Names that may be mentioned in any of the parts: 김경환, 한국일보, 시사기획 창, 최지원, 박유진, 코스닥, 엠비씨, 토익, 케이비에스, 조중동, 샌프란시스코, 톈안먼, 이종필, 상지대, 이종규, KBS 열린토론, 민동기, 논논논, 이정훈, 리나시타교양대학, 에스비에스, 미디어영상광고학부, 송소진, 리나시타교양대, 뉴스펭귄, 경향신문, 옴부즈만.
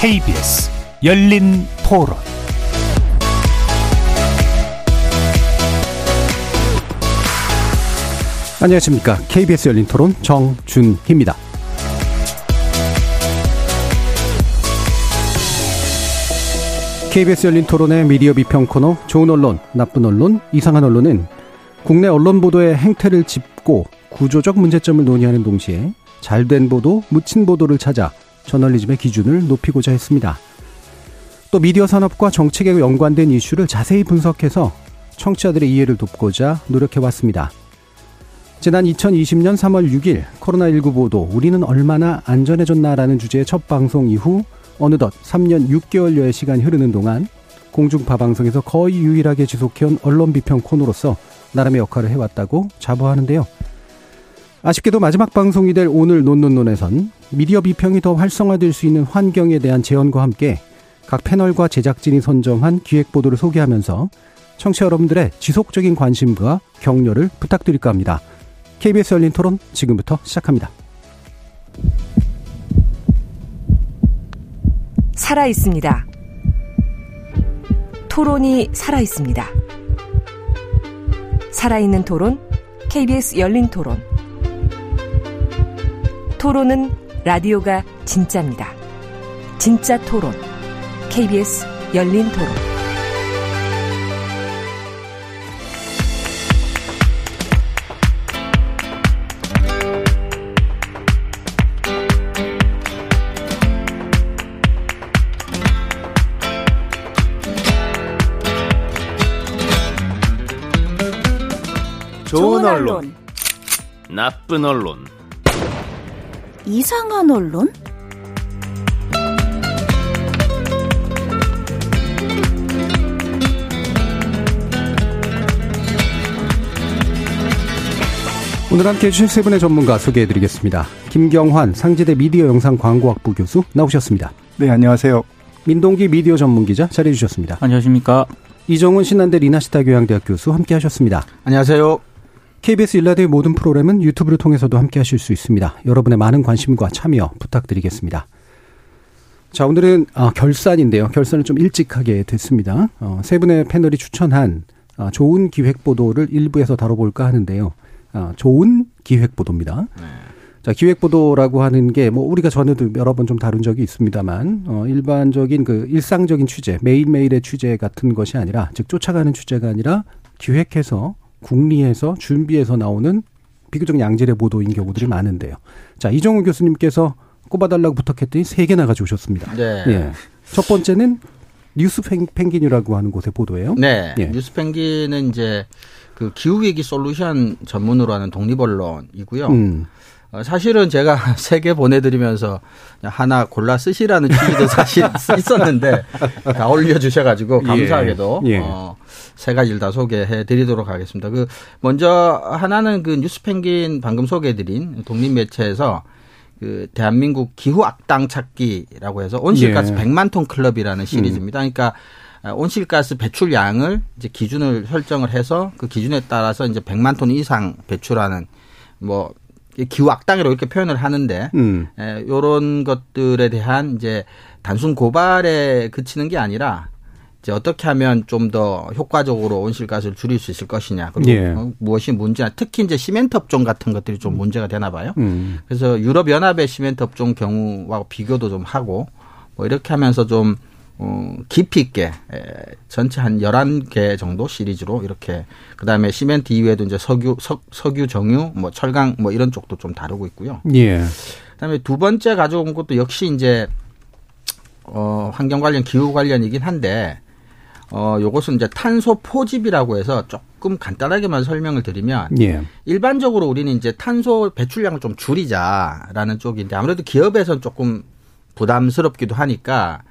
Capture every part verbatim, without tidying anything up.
케이비에스 열린토론 안녕하십니까. 케이비에스 열린토론 정준희입니다. 케이비에스 열린토론의 미디어 비평 코너 좋은 언론, 나쁜 언론, 이상한 언론은 국내 언론 보도의 행태를 짚고 구조적 문제점을 논의하는 동시에 잘된 보도, 묻힌 보도를 찾아 저널리즘의 기준을 높이고자 했습니다. 또 미디어 산업과 정책에 연관된 이슈를 자세히 분석해서 청취자들의 이해를 돕고자 노력해왔습니다. 지난 이천이십 년 삼월 육일 코로나십구 보도 우리는 얼마나 안전해졌나라는 주제의 첫 방송 이후 어느덧 삼 년 육 개월여의 시간이 흐르는 동안 공중파 방송에서 거의 유일하게 지속해온 언론 비평 코너로서 나름의 역할을 해왔다고 자부하는데요. 아쉽게도 마지막 방송이 될 오늘 논논논에선 미디어 비평이 더 활성화될 수 있는 환경에 대한 제언과 함께 각 패널과 제작진이 선정한 기획보도를 소개하면서 청취자 여러분들의 지속적인 관심과 격려를 부탁드릴까 합니다. 케이비에스 열린토론 지금부터 시작합니다. 살아있습니다. 토론이 살아있습니다. 살아있는 토론, 케이비에스 열린토론. 토론은 라디오가 진짜입니다. 진짜 토론, 케이비에스 열린토론. 좋은 언론, 나쁜 언론, 이상한 언론? 오늘 함께해 주실 세 분의 전문가 소개해드리겠습니다. 김경환 상지대 미디어 영상 광고학부 교수 나오셨습니다. 네, 안녕하세요. 민동기 미디어 전문기자 자리해 주셨습니다. 안녕하십니까. 이정훈 신한대 리나시타교양대 교수 함께하셨습니다. 안녕하세요. 케이비에스 일라디오의 모든 프로그램은 유튜브를 통해서도 함께하실 수 있습니다. 여러분의 많은 관심과 참여 부탁드리겠습니다. 자, 오늘은 아, 결산인데요. 결산을 좀 일찍 하게 됐습니다. 어, 세 분의 패널이 추천한 아, 좋은 기획보도를 일부에서 다뤄볼까 하는데요. 아, 좋은 기획보도입니다. 네. 자, 기획보도라고 하는 게 뭐 우리가 전에도 여러 번 좀 다룬 적이 있습니다만 어, 일반적인 그 일상적인 취재, 매일매일의 취재 같은 것이 아니라 즉 쫓아가는 취재가 아니라 기획해서 국리에서 준비해서 나오는 비교적 양질의 보도인 경우들이 많은데요. 자, 이정훈 교수님께서 꼽아달라고 부탁했더니 세 개나 가져오셨습니다. 네. 예. 첫 번째는 뉴스펭귄이라고 하는 곳의 보도예요. 네. 예. 뉴스펭귄은 이제 그 기후위기 솔루션 전문으로 하는 독립언론이고요. 음. 사실은 제가 세 개 보내드리면서 하나 골라 쓰시라는 취지도 사실 있었는데 다 올려주셔가지고 감사하게도 예, 예. 어, 세 가지를 다 소개해드리도록 하겠습니다. 그 먼저 하나는 그 뉴스펭귄 방금 소개해드린 독립매체에서 그 대한민국 기후 악당 찾기라고 해서 온실가스 예. 백만 톤 클럽이라는 시리즈입니다. 그러니까 온실가스 배출량을 이제 기준을 설정을 해서 그 기준에 따라서 이제 백만 톤 이상 배출하는 뭐 기후 악당이라고 이렇게 표현을 하는데 음. 에, 이런 것들에 대한 이제 단순 고발에 그치는 게 아니라 이제 어떻게 하면 좀 더 효과적으로 온실가스를 줄일 수 있을 것이냐 그리고 예. 무엇이 문제냐 특히 이제 시멘트 업종 같은 것들이 좀 문제가 되나 봐요. 음. 그래서 유럽연합의 시멘트 업종 경우와 비교도 좀 하고 뭐 이렇게 하면서 좀 어, 깊이 있게 에, 전체 한 열한 개 정도 시리즈로 이렇게 그다음에 시멘트 이외에도 이제 석유, 석, 석유, 정유, 뭐 철강 뭐 이런 쪽도 좀 다루고 있고요. 예. 그다음에 두 번째 가져온 것도 역시 이제 어, 환경 관련, 기후 관련이긴 한데 어, 요것은 이제 탄소 포집이라고 해서 조금 간단하게만 설명을 드리면 예. 일반적으로 우리는 이제 탄소 배출량을 좀 줄이자라는 쪽인데 아무래도 기업에서는 조금 부담스럽기도 하니까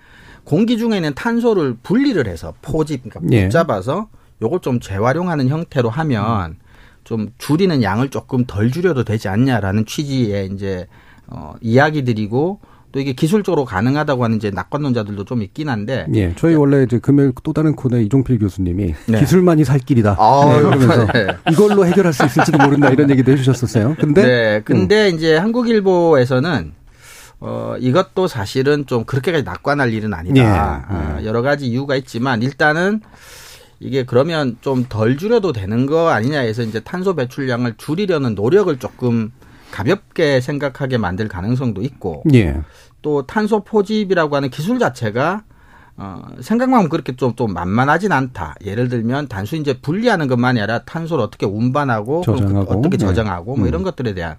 공기 중에는 탄소를 분리를 해서 포집, 그러니까 붙잡아서 예. 요걸 좀 재활용하는 형태로 하면 좀 줄이는 양을 조금 덜 줄여도 되지 않냐라는 취지의 이제 어, 이야기들이고 또 이게 기술적으로 가능하다고 하는 이제 낙관론자들도 좀 있긴 한데. 예. 저희 원래 이제 금요일 또 다른 코너에 이종필 교수님이 네. 기술만이 살 길이다. 아, 네, 그러면서 네. 이걸로 해결할 수 있을지도 모른다 이런 얘기도 해주셨었어요. 근데. 네. 근데 음. 이제 한국일보에서는 어, 이것도 사실은 좀 그렇게까지 낙관할 일은 아니다. 예. 어, 여러 가지 이유가 있지만 일단은 이게 그러면 좀 덜 줄여도 되는 거 아니냐 해서 이제 탄소 배출량을 줄이려는 노력을 조금 가볍게 생각하게 만들 가능성도 있고 예. 또 탄소 포집이라고 하는 기술 자체가 어, 생각만큼 그렇게 좀, 좀 만만하진 않다. 예를 들면 단순히 이제 분리하는 것만이 아니라 탄소를 어떻게 운반하고 저장하고, 그럼 어떻게 저장하고 네. 뭐 이런 것들에 대한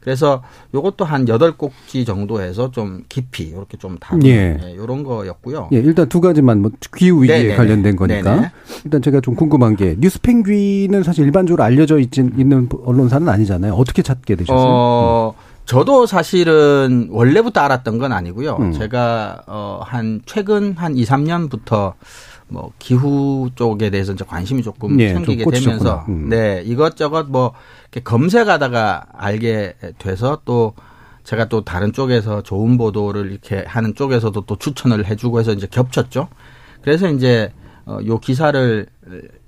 그래서 요것도 한 여덟 꼭지 정도 해서 좀 깊이 이렇게 좀 다룬 예. 예, 이런 거였고요. 예, 일단 두 가지만 뭐 기후위기에 네네네. 관련된 거니까. 네네. 일단 제가 좀 궁금한 게 뉴스펭귄은 사실 일반적으로 알려져 있진, 있는 언론사는 아니잖아요. 어떻게 찾게 되셨어요? 어, 음. 저도 사실은 원래부터 알았던 건 아니고요. 음. 제가 어, 한 최근 한 이, 삼 년부터 뭐 기후 쪽에 대해서 이제 관심이 조금 네, 생기게 되면서 음. 네 이것저것 뭐 이렇게 검색하다가 알게 돼서 또 제가 또 다른 쪽에서 좋은 보도를 이렇게 하는 쪽에서도 또 추천을 해주고 해서 이제 겹쳤죠. 그래서 이제 요 기사를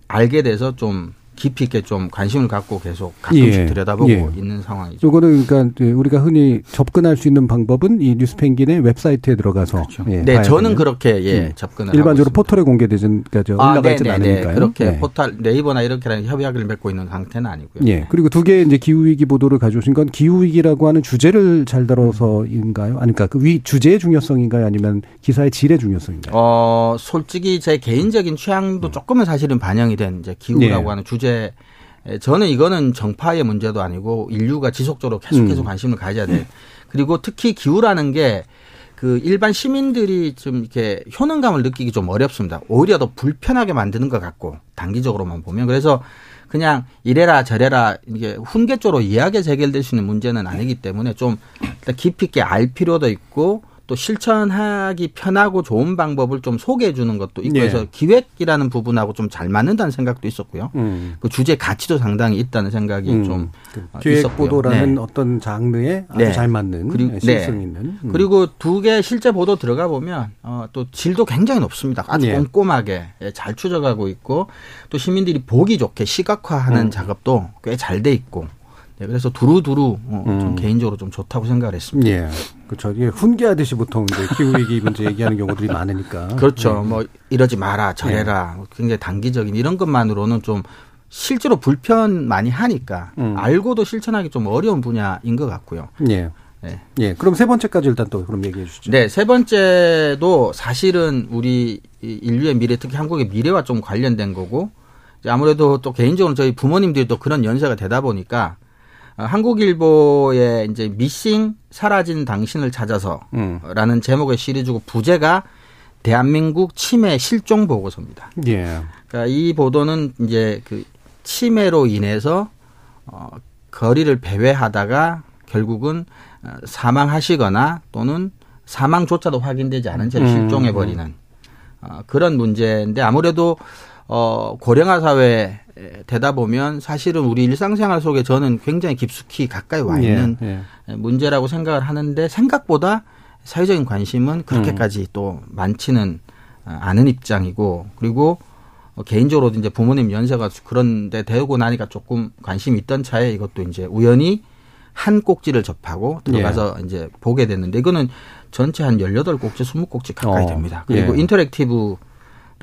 알게 돼서 좀 깊이 있게 좀 관심을 갖고 계속 가끔씩 예, 들여다보고 예. 있는 상황이죠. 요거는 그러니까 우리가 흔히 접근할 수 있는 방법은 이 뉴스펭귄의 웹사이트에 들어가서. 그렇죠. 예, 네, 저는 되는. 그렇게 예, 음. 접근을. 일반적으로 하고 포털에 공개되진 그러니까 아, 올라가 있지는 않으니까요. 그렇게 예. 포털 네이버나 이렇게랑 협약을 맺고 있는 상태는 아니고요. 예. 그리고 두 개의 이제 기후 위기 보도를 가져오신 건 기후 위기라고 하는 주제를 잘 다뤄서인가요? 아니, 그러니까 그 위 주제의 중요성인가요? 아니면 기사의 질의 중요성인가요? 어, 솔직히 제 개인적인 취향도 음. 조금은 사실은 반영이 된 이제 기후라고 예. 하는 주제. 저는 이거는 정파의 문제도 아니고 인류가 지속적으로 계속해서 음. 관심을 가져야 돼. 그리고 특히 기후라는 게 그 일반 시민들이 좀 이렇게 효능감을 느끼기 좀 어렵습니다. 오히려 더 불편하게 만드는 것 같고 단기적으로만 보면 그래서 그냥 이래라 저래라 이게 훈계적으로 이야기 재결될 수 있는 문제는 아니기 때문에 좀 깊이 있게 알 필요도 있고. 또 실천하기 편하고 좋은 방법을 좀 소개해 주는 것도 있고 해서 예. 기획이라는 부분하고 좀 잘 맞는다는 생각도 있었고요. 음. 그 주제 가치도 상당히 있다는 생각이 음. 좀 그 기획 있었고요. 보도라는 네. 어떤 장르에 아주 네. 잘 맞는 그리고, 실성 있는. 음. 그리고 두 개 실제 보도 들어가 보면 어, 또 질도 굉장히 높습니다. 아주 예. 꼼꼼하게 잘 추적하고 있고 또 시민들이 보기 좋게 시각화하는 음. 작업도 꽤 잘 돼 있고. 네, 그래서 두루두루 어, 음. 좀 개인적으로 좀 좋다고 생각을 했습니다. 예, 그렇죠. 이게 훈계하듯이 보통 기후위기 문제 얘기하는 경우들이 많으니까. 그렇죠. 네. 뭐 이러지 마라, 저래라. 네. 굉장히 단기적인 이런 것만으로는 좀 실제로 불편 많이 하니까 음. 알고도 실천하기 좀 어려운 분야인 것 같고요. 예. 네. 예. 그럼 세 번째까지 일단 또 그럼 얘기해 주시죠. 네, 세 번째도 사실은 우리 인류의 미래, 특히 한국의 미래와 좀 관련된 거고 아무래도 또 개인적으로 저희 부모님들이 또 그런 연세가 되다 보니까. 한국일보의 이제 미싱 사라진 당신을 찾아서라는 음. 제목의 시리즈고 부제가 대한민국 치매 실종 보고서입니다. 예. 그러니까 이 보도는 이제 그 치매로 인해서 어, 거리를 배회하다가 결국은 사망하시거나 또는 사망조차도 확인되지 않은 채 실종해 버리는 음. 어, 그런 문제인데 아무래도 어, 고령화 사회 되다 보면 사실은 우리 일상생활 속에 저는 굉장히 깊숙이 가까이 와 있는 예, 예. 문제라고 생각을 하는데 생각보다 사회적인 관심은 그렇게까지 음. 또 많지는 않은 입장이고 그리고 개인적으로도 이제 부모님 연세가 그런데 되고 나니까 조금 관심이 있던 차에 이것도 이제 우연히 한 꼭지를 접하고 들어가서 예. 이제 보게 됐는데 이거는 전체 한 열여덟 꼭지, 스무 꼭지 가까이 어, 됩니다. 그리고 예. 인터랙티브도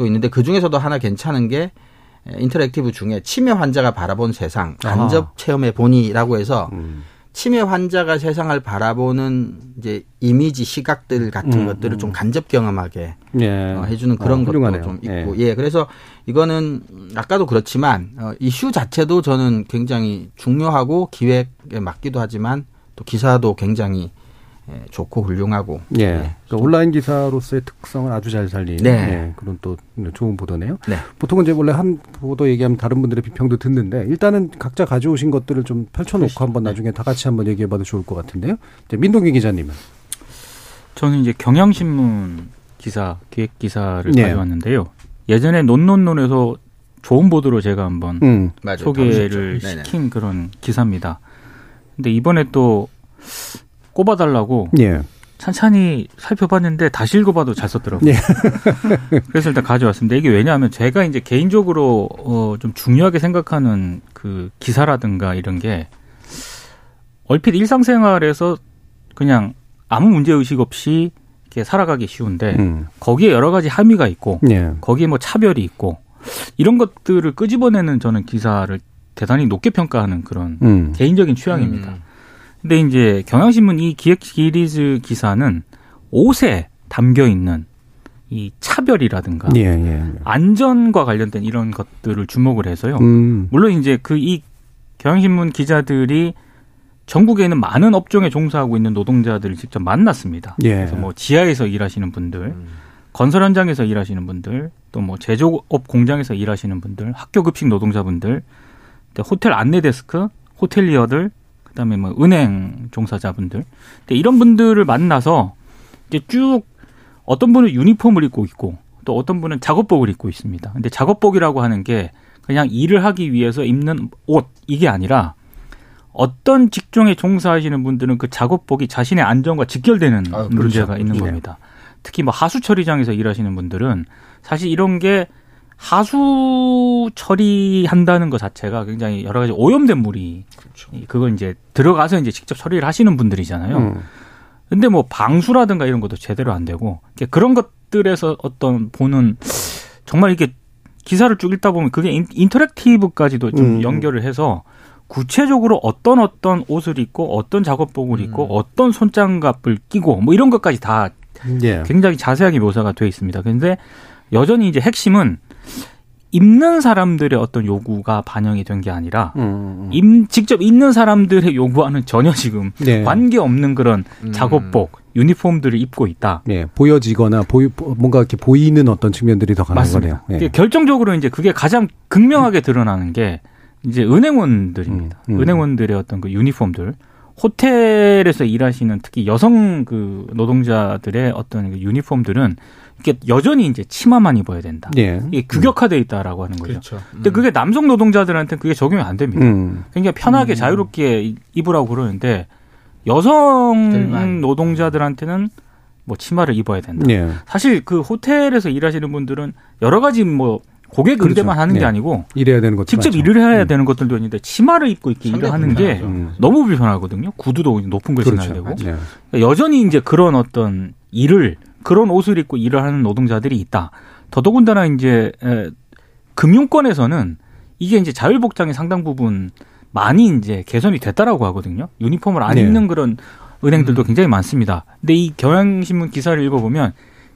있는데 그중에서도 하나 괜찮은 게 인터랙티브 중에 치매 환자가 바라본 세상, 간접 체험해 보니라고 해서 음. 치매 환자가 세상을 바라보는 이제 이미지 시각들 같은 음, 것들을 음. 좀 간접 경험하게 예. 어, 해주는 그런 어, 것도 훌륭하네요. 좀 있고, 예. 예, 그래서 이거는 아까도 그렇지만 어, 이슈 자체도 저는 굉장히 중요하고 기획에 맞기도 하지만 또 기사도 굉장히 예, 좋고 훌륭하고 예. 예. 그러니까 온라인 기사로서의 특성을 아주 잘 살린 네. 예, 그런 또 좋은 보도네요. 네. 보통은 이제 원래 한 보도 얘기하면 다른 분들의 비평도 듣는데 일단은 각자 가져오신 것들을 좀 펼쳐놓고 그렇지. 한번 나중에 다 같이 한번 얘기해봐도 좋을 것 같은데요. 이제 민동기 기자님은 저는 이제 경향신문 기사 기획 기사를 네. 가져왔는데요. 예전에 논논논에서 좋은 보도로 제가 한번 음. 소개를 맞아요. 시킨 네네. 그런 기사입니다. 근데 이번에 또 꼽아달라고 예. 찬찬히 살펴봤는데 다시 읽어봐도 잘 썼더라고요. 예. 그래서 일단 가져왔습니다. 이게 왜냐하면 제가 이제 개인적으로 어 좀 중요하게 생각하는 그 기사라든가 이런 게 얼핏 일상생활에서 그냥 아무 문제의식 없이 이렇게 살아가기 쉬운데 음. 거기에 여러 가지 함의가 있고 예. 거기에 뭐 차별이 있고 이런 것들을 끄집어내는 저는 기사를 대단히 높게 평가하는 그런 음. 개인적인 취향입니다. 음. 근데 이제 경향신문 이 기획 시리즈 기사는 옷에 담겨 있는 이 차별이라든가 예, 예. 안전과 관련된 이런 것들을 주목을 해서요. 음. 물론 이제 그 이 경향신문 기자들이 전국에 있는 많은 업종에 종사하고 있는 노동자들을 직접 만났습니다. 예. 그래서 뭐 지하에서 일하시는 분들, 음. 건설 현장에서 일하시는 분들, 또 뭐 제조업 공장에서 일하시는 분들, 학교 급식 노동자분들, 호텔 안내 데스크, 호텔리어들, 그다음에 뭐 은행 종사자분들, 이런 분들을 만나서 이제 쭉 어떤 분은 유니폼을 입고 있고 또 어떤 분은 작업복을 입고 있습니다. 근데 작업복이라고 하는 게 그냥 일을 하기 위해서 입는 옷 이게 아니라 어떤 직종에 종사하시는 분들은 그 작업복이 자신의 안전과 직결되는 아, 그렇죠. 문제가 있는 네. 겁니다. 특히 뭐 하수 처리장에서 일하시는 분들은 사실 이런 게 하수 처리한다는 것 자체가 굉장히 여러 가지 오염된 물이 그렇죠. 그걸 이제 들어가서 이제 직접 처리를 하시는 분들이잖아요. 음. 근데 뭐 방수라든가 이런 것도 제대로 안 되고 그런 것들에서 어떤 보는 정말 이게 기사를 쭉 읽다 보면 그게 인터랙티브까지도 좀 음. 연결을 해서 구체적으로 어떤 어떤 옷을 입고 어떤 작업복을 입고 음. 어떤 손장갑을 끼고 뭐 이런 것까지 다 예. 굉장히 자세하게 묘사가 되어 있습니다. 그런데 여전히 이제 핵심은 입는 사람들의 어떤 요구가 반영이 된 게 아니라 음. 입, 직접 입는 사람들의 요구와는 전혀 지금 네. 관계없는 그런 음. 작업복, 유니폼들을 입고 있다. 네. 보여지거나 보이, 뭔가 이렇게 보이는 어떤 측면들이 더 강한 맞습니다. 거네요. 네. 결정적으로 이제 그게 가장 극명하게 드러나는 게 이제 은행원들입니다. 음. 음. 은행원들의 어떤 그 유니폼들, 호텔에서 일하시는 특히 여성 그 노동자들의 어떤 그 유니폼들은 이게 여전히 이제 치마만 입어야 된다. 예. 이게 규격화되어 있다라고 하는 거죠. 그렇죠. 음. 근데 그게 남성 노동자들한테는 그게 적용이 안 됩니다. 음. 굉장히 편하게 음. 자유롭게 입으라고 그러는데 여성 노동자들한테는 뭐 치마를 입어야 된다. 예. 사실 그 호텔에서 일하시는 분들은 여러 가지 뭐 고객 응대만 그렇죠. 하는 게 네. 아니고 일해야 되는 것 직접 맞죠. 일을 해야 음. 되는 것들도 있는데 치마를 입고 이렇게 일을 하는 게 음. 너무 불편하거든요. 구두도 높은 걸 그렇죠. 신어야 되고 네. 그러니까 여전히 이제 그런 어떤 일을 그런 옷을 입고 일을 하는 노동자들이 있다. 더더군다나 이제 에, 금융권에서는 이게 이제 자율복장이 상당 부분 많이 이제 개선이 됐다라고 하거든요. 유니폼을 안 네. 입는 그런 은행들도 음. 굉장히 많습니다. 근데 이 경향신문 기사를 읽어보면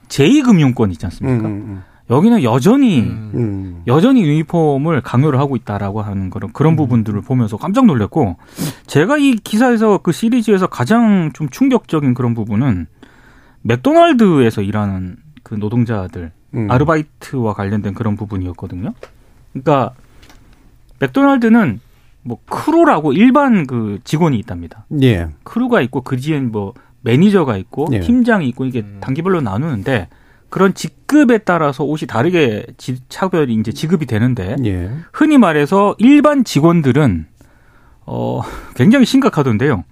제이 금융권 있지 않습니까? 음, 음. 여기는 여전히 음. 여전히 유니폼을 강요를 하고 있다라고 하는 그런 그런 음. 부분들을 보면서 깜짝 놀랐고 제가 이 기사에서 그 시리즈에서 가장 좀 충격적인 그런 부분은 맥도날드에서 일하는 그 노동자들 음. 아르바이트와 관련된 그런 부분이었거든요. 그러니까 맥도날드는 뭐 크루라고 일반 그 직원이 있답니다. 예. 크루가 있고 그 뒤에 뭐 매니저가 있고 예. 팀장이 있고 이게 단계별로 나누는데. 그런 직급에 따라서 옷이 다르게 지, 차별이 이제 지급이 되는데 예. 흔히 말해서 일반 직원들은 어, 굉장히 심각하던데요.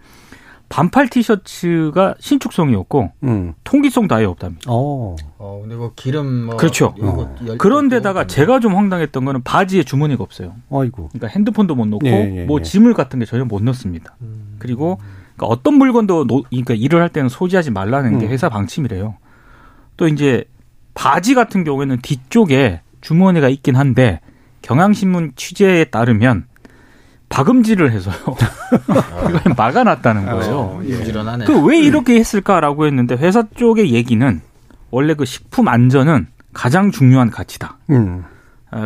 반팔 티셔츠가 신축성이 없고 음. 통기성도 아예 없답니다. 어, 근데 뭐 기름 뭐 그렇죠. 어. 그런데다가 제가 좀 황당했던 거는 바지에 주머니가 없어요. 아이고. 그러니까 핸드폰도 못 넣고 예, 예, 뭐 예. 짐을 같은 게 전혀 못 넣습니다. 음. 그리고 그러니까 어떤 물건도 노, 그러니까 일을 할 때는 소지하지 말라는 음. 게 회사 방침이래요. 또 이제 바지 같은 경우에는 뒤쪽에 주머니가 있긴 한데 경향신문 취재에 따르면 박음질을 해서요. 이걸 막아놨다는 거예요. 부지런하네. 그 왜 이렇게 했을까라고 했는데 회사 쪽의 얘기는 원래 그 식품 안전은 가장 중요한 가치다. 음.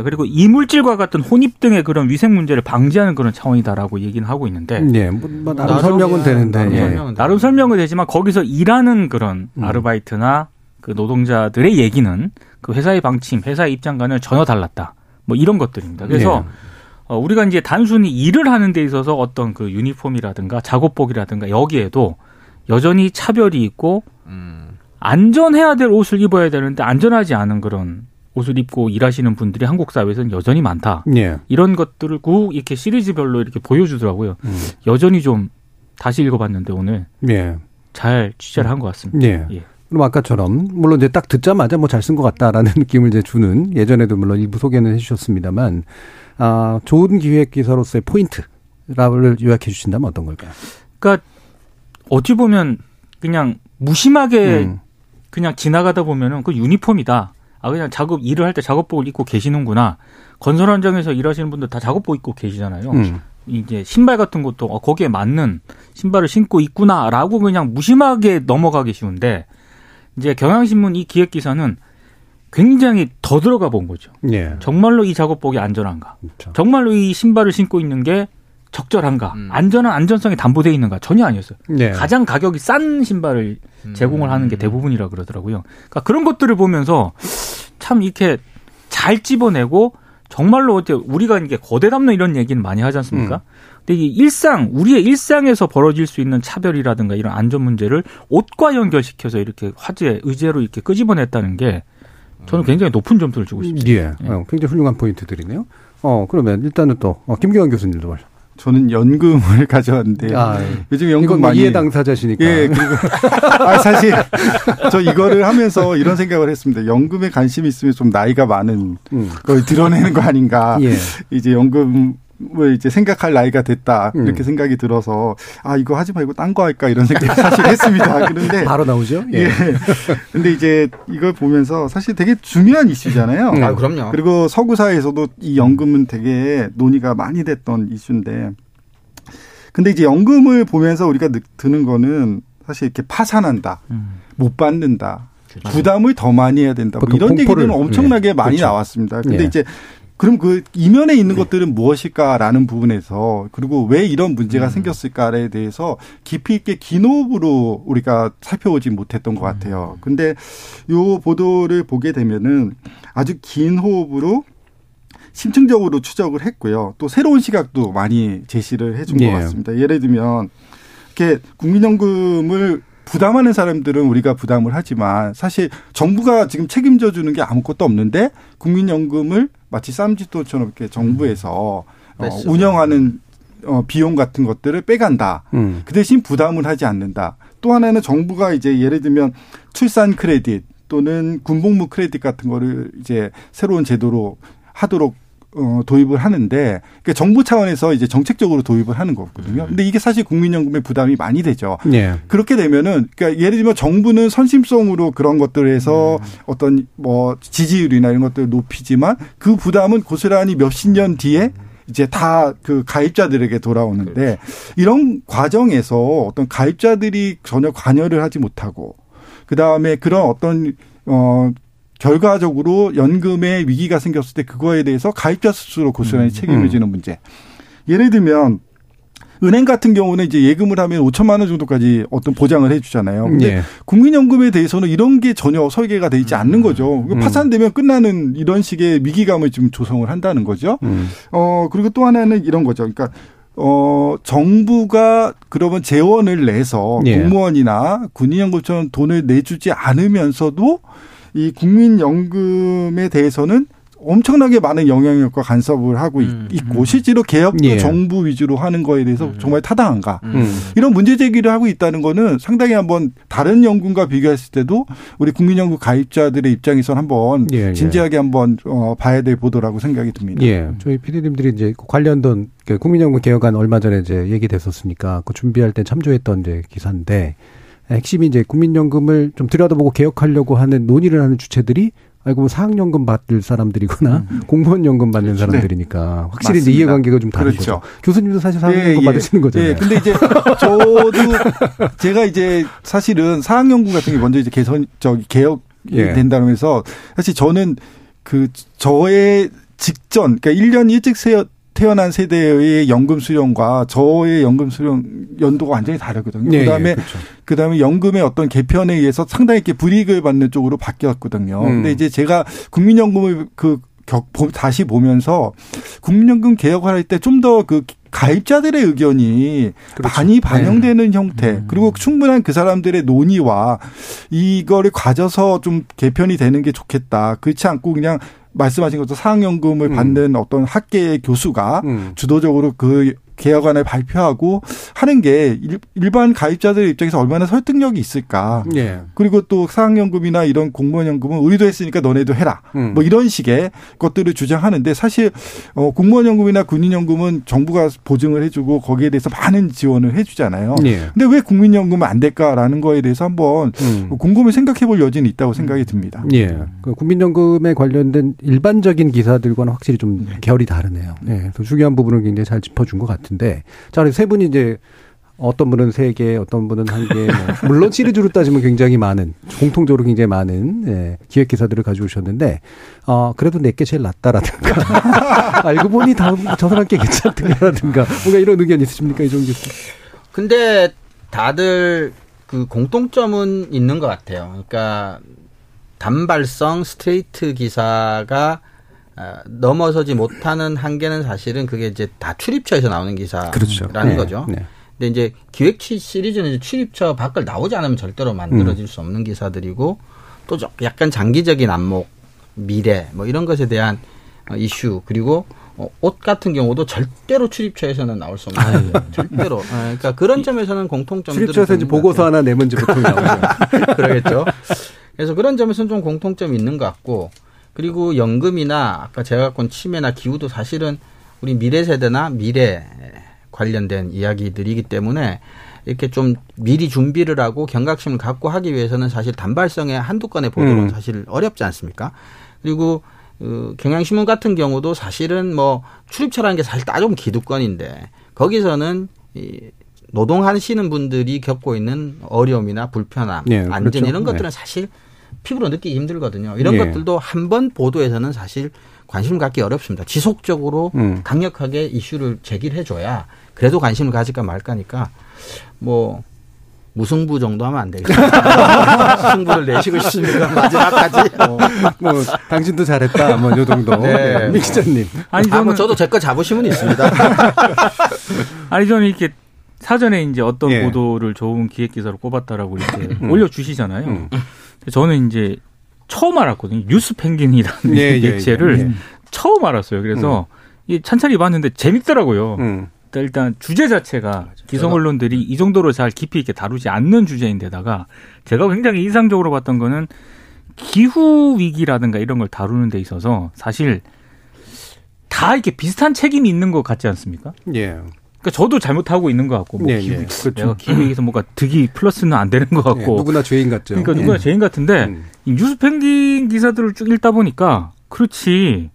그리고 이물질과 같은 혼입 등의 그런 위생 문제를 방지하는 그런 차원이다라고 얘기는 하고 있는데 네, 뭐 나름 설명은 되는데 나름, 예. 나름 설명은 되지만 거기서 일하는 그런 음. 아르바이트나 그 노동자들의 얘기는 그 회사의 방침, 회사의 입장과는 전혀 달랐다. 뭐 이런 것들입니다. 그래서 네. 우리가 이제 단순히 일을 하는 데 있어서 어떤 그 유니폼이라든가 작업복이라든가 여기에도 여전히 차별이 있고 음. 안전해야 될 옷을 입어야 되는데 안전하지 않은 그런 옷을 입고 일하시는 분들이 한국 사회에서는 여전히 많다. 네. 이런 것들을 꼭 이렇게 시리즈별로 이렇게 보여주더라고요. 음. 여전히 좀 다시 읽어봤는데 오늘 네. 잘 취재를 한 것 같습니다. 네. 예. 그럼 아까처럼 물론 이제 딱 듣자마자 뭐 잘 쓴 것 같다라는 느낌을 이제 주는 예전에도 물론 일부 소개는 해주셨습니다만 아, 좋은 기획 기사로서의 포인트를 요약해 주신다면 어떤 걸까요? 그러니까 어찌 보면 그냥 무심하게 음. 그냥 지나가다 보면은 그 유니폼이다. 아 그냥 작업 일을 할 때 작업복을 입고 계시는구나. 건설 현장에서 일하시는 분들 다 작업복 입고 계시잖아요. 음. 이제 신발 같은 것도 어, 거기에 맞는 신발을 신고 있구나라고 그냥 무심하게 넘어가기 쉬운데 이제 경향신문 이 기획 기사는 굉장히 더 들어가 본 거죠. 예. 정말로 이 작업복이 안전한가? 그렇죠. 정말로 이 신발을 신고 있는 게 적절한가? 음. 안전한 안전성이 담보되어 있는가? 전혀 아니었어요. 예. 가장 가격이 싼 신발을 제공을 하는 게 대부분이라 그러더라고요. 그러니까 그런 것들을 보면서 참 이렇게 잘 집어내고 정말로 어째 우리가 이게 거대담론 이런 얘기는 많이 하지 않습니까? 음. 근데 이 일상 우리의 일상에서 벌어질 수 있는 차별이라든가 이런 안전 문제를 옷과 연결시켜서 이렇게 화제 의제로 이렇게 끄집어냈다는 게 저는 굉장히 높은 점수를 주고 싶습니다. 예. 예. 굉장히 훌륭한 포인트들이네요. 어 그러면 일단은 또 어, 김경환 교수님도 말씀. 저는 연금을 가져왔는데 아, 예. 요즘 연금 이건 많이 이해 당사자시니까. 예. 그리고 아, 사실 저 이거를 하면서 이런 생각을 했습니다. 연금에 관심이 있으면 좀 나이가 많은 음. 걸 드러내는 거 아닌가. 예. 이제 연금. 뭐 이제 생각할 나이가 됐다 이렇게 음. 생각이 들어서 아 이거 하지 말고 딴 거 할까 이런 생각 사실 했습니다. 그런데 바로 나오죠. 예. 그런데 예. 이제 이걸 보면서 사실 되게 중요한 이슈잖아요. 아 그럼요. 그리고 서구사회에서도 이 연금은 되게 논의가 많이 됐던 이슈인데, 근데 이제 연금을 보면서 우리가 드는 거는 사실 이렇게 파산한다, 음. 못 받는다, 그렇죠. 부담을 더 많이 해야 된다. 뭐 이런 공포를, 얘기들은 엄청나게 예. 많이 그렇죠. 나왔습니다. 근데 예. 이제 그럼 그 이면에 있는 네. 것들은 무엇일까라는 부분에서 그리고 왜 이런 문제가 음. 생겼을까에 대해서 깊이 있게 긴 호흡으로 우리가 살펴보지 못했던 것 같아요. 그런데 이 보도를 보게 되면은 아주 긴 호흡으로 심층적으로 추적을 했고요. 또 새로운 시각도 많이 제시를 해준 네. 것 같습니다. 예를 들면 이렇게 국민연금을 부담하는 사람들은 우리가 부담을 하지만 사실 정부가 지금 책임져 주는 게 아무것도 없는데 국민연금을 마치 쌈짓돈처럼 이렇게 정부에서 음. 어, 운영하는 어, 비용 같은 것들을 빼간다. 음. 그 대신 부담을 하지 않는다. 또 하나는 정부가 이제 예를 들면 출산 크레딧 또는 군복무 크레딧 같은 거를 이제 새로운 제도로 하도록 어, 도입을 하는데, 그러니까 정부 차원에서 이제 정책적으로 도입을 하는 거거든요. 근데 이게 사실 국민연금의 부담이 많이 되죠. 예. 그렇게 되면은, 그러니까 예를 들면 정부는 선심성으로 그런 것들에서 음. 어떤 뭐 지지율이나 이런 것들을 높이지만 그 부담은 고스란히 몇십 년 뒤에 이제 다 그 가입자들에게 돌아오는데 이런 과정에서 어떤 가입자들이 전혀 관여를 하지 못하고 그 다음에 그런 어떤, 어, 결과적으로 연금의 위기가 생겼을 때 그거에 대해서 가입자 스스로 고스란히 음. 책임을 지는 문제. 예를 들면 은행 같은 경우는 이제 예금을 하면 오천만 원 정도까지 어떤 보장을 해 주잖아요. 근데 예. 국민연금에 대해서는 이런 게 전혀 설계가 돼 있지 음. 않는 거죠. 파산되면 끝나는 이런 식의 위기감을 지금 조성을 한다는 거죠. 음. 어, 그리고 또 하나는 이런 거죠. 그러니까 어, 정부가 그러면 재원을 내서 예. 공무원이나 군인연금처럼 돈을 내주지 않으면서도 이 국민연금에 대해서는 엄청나게 많은 영향력과 간섭을 하고 음. 있고 실제로 개업도 예. 정부 위주로 하는 거에 대해서 음. 정말 타당한가. 음. 이런 문제 제기를 하고 있다는 거는 상당히 한번 다른 연금과 비교했을 때도 우리 국민연금 가입자들의 입장에서는 한번 예, 예. 진지하게 한번 어, 봐야 될 보도라고 생각이 듭니다. 예. 저희 피디님들이 이제 관련된 국민연금 개혁안 얼마 전에 이제 얘기됐었으니까 그 준비할 때 참조했던 이제 기사인데 핵심이 이제 국민연금을 좀 들여다보고 개혁하려고 하는 논의를 하는 주체들이 아이고 뭐 사학연금 받을 사람들이거나 음. 공무원연금 받는 사람들이니까 확실히 이제 이해관계가 좀 다르죠. 그렇죠. 교수님도 사실 사학연금 예, 받으시는 예. 거잖아요. 예. 근데 이제 저도 제가 이제 사실은 사학연금 같은 게 먼저 이제 개선 저기 개혁이 예. 된다고 해서 사실 저는 그 저의 직전 그러니까 일 년 일찍 세어 태어난 세대의 연금 수령과 저의 연금 수령 연도가 완전히 다르거든요. 네, 그다음에 예, 그렇죠. 그다음에 연금의 어떤 개편에 의해서 상당히 이렇게 불이익을 받는 쪽으로 바뀌었거든요. 음. 근데 이제 제가 국민연금을 그 다시 보면서 국민연금 개혁을 할 때 좀 더 그 가입자들의 의견이 그렇죠. 많이 반영되는 네. 형태 그리고 충분한 그 사람들의 논의와 이거를 가져서 좀 개편이 되는 게 좋겠다. 그렇지 않고 그냥 말씀하신 것처럼 사학연금을 음. 받는 어떤 학계의 교수가 음. 주도적으로 그 개혁안을 발표하고 하는 게 일반 가입자들 입장에서 얼마나 설득력이 있을까. 예. 그리고 또 사학연금이나 이런 공무원연금은 의도했으니까 너네도 해라. 음. 뭐 이런 식의 것들을 주장하는데 사실 공무원연금이나 군인연금은 정부가 보증을 해주고 거기에 대해서 많은 지원을 해주잖아요. 그런데 예. 왜 국민연금은 안 될까라는 거에 대해서 한번 음. 곰곰이 생각해볼 여지는 있다고 생각이 듭니다. 예. 그 국민연금에 관련된 일반적인 기사들과는 확실히 좀 결이 다르네요. 예. 더 중요한 부분을 굉장히 잘 짚어준 것 같은데, 자, 세 분이 이제 어떤 분은 세 개, 어떤 분은 한 개, 뭐 물론 시리즈로 따지면 굉장히 많은, 공통적으로 굉장히 많은 예, 기획 기사들을 가져오셨는데, 어, 그래도 내게 제일 낫다라든가, 알고 보니 다음 저 사람 게 괜찮다라든가, 뭔가 이런 의견 있으십니까, 이종규 씨? 근데 다들 그 공통점은 있는 것 같아요. 그러니까 단발성 스트레이트 기사가 넘어서지 못하는 한계는 사실은 그게 이제 다 출입처에서 나오는 기사라는 그렇죠. 네, 거죠. 네. 근데 이제 기획 시리즈는 이제 출입처 밖을 나오지 않으면 절대로 만들어질 음. 수 없는 기사들이고 또 약간 장기적인 안목, 미래 뭐 이런 것에 대한 이슈 그리고 옷 같은 경우도 절대로 출입처에서는 나올 수 없는 거예요. 아, 네. 절대로. 네, 그러니까 그런 점에서는 공통점들이 출입처에서 이제 보고서 하나 내면 이제 보통 나오죠. 그러겠죠. 그래서 그런 점에서는 좀 공통점이 있는 것 같고 그리고 연금이나 아까 제가 갖고 온 치매나 기후도 사실은 우리 미래 세대나 미래 관련된 이야기들이기 때문에 이렇게 좀 미리 준비를 하고 경각심을 갖고 하기 위해서는 사실 단발성의 한두 건의 보도는 음. 사실 어렵지 않습니까? 그리고 그 경향신문 같은 경우도 사실은 뭐 출입처라는 게 사실 따져보면 기득권인데 거기서는 이 노동하시는 분들이 겪고 있는 어려움이나 불편함, 네, 안전 그렇죠. 이런 것들은 네. 사실 피부로 느끼기 힘들거든요. 이런 네. 것들도 한 번 보도에서는 사실 관심을 갖기 어렵습니다. 지속적으로 음. 강력하게 이슈를 제기를 해줘야 그래도 관심을 가질까 말까니까 뭐 무승부 정도 하면 안 되겠죠. 승부를 내시고 싶습니다. 마지막까지. 어. 뭐 당신도 잘했다. 뭐 요 정도. 네. 민 기자님. 아니 저는... 아, 뭐 저도 제 거 잡으시면 있습니다. 아니 저는 이렇게. 사전에 이제 어떤 예. 보도를 좋은 기획기사로 꼽았다라고 이렇게 음. 올려주시잖아요. 음. 저는 이제 처음 알았거든요. 뉴스펭귄이라는 예, 매체를 예, 예. 처음 알았어요. 그래서 음. 찬찬히 봤는데 재밌더라고요. 음. 일단 주제 자체가 기성 언론들이 이 정도로 잘 깊이 있게 다루지 않는 주제인데다가 제가 굉장히 인상적으로 봤던 거는 기후위기라든가 이런 걸 다루는 데 있어서 사실 다 이렇게 비슷한 책임이 있는 것 같지 않습니까? 예. 그러니까 저도 잘못하고 있는 것 같고, 뭐 네, 기후, 네. 내가 기후에서 뭔가 득이 플러스는 안 되는 것 같고, 네, 누구나 죄인 같죠. 그러니까 누구나 네. 죄인 같은데 음. 이 뉴스펭귄 기사들을 쭉 읽다 보니까 그렇지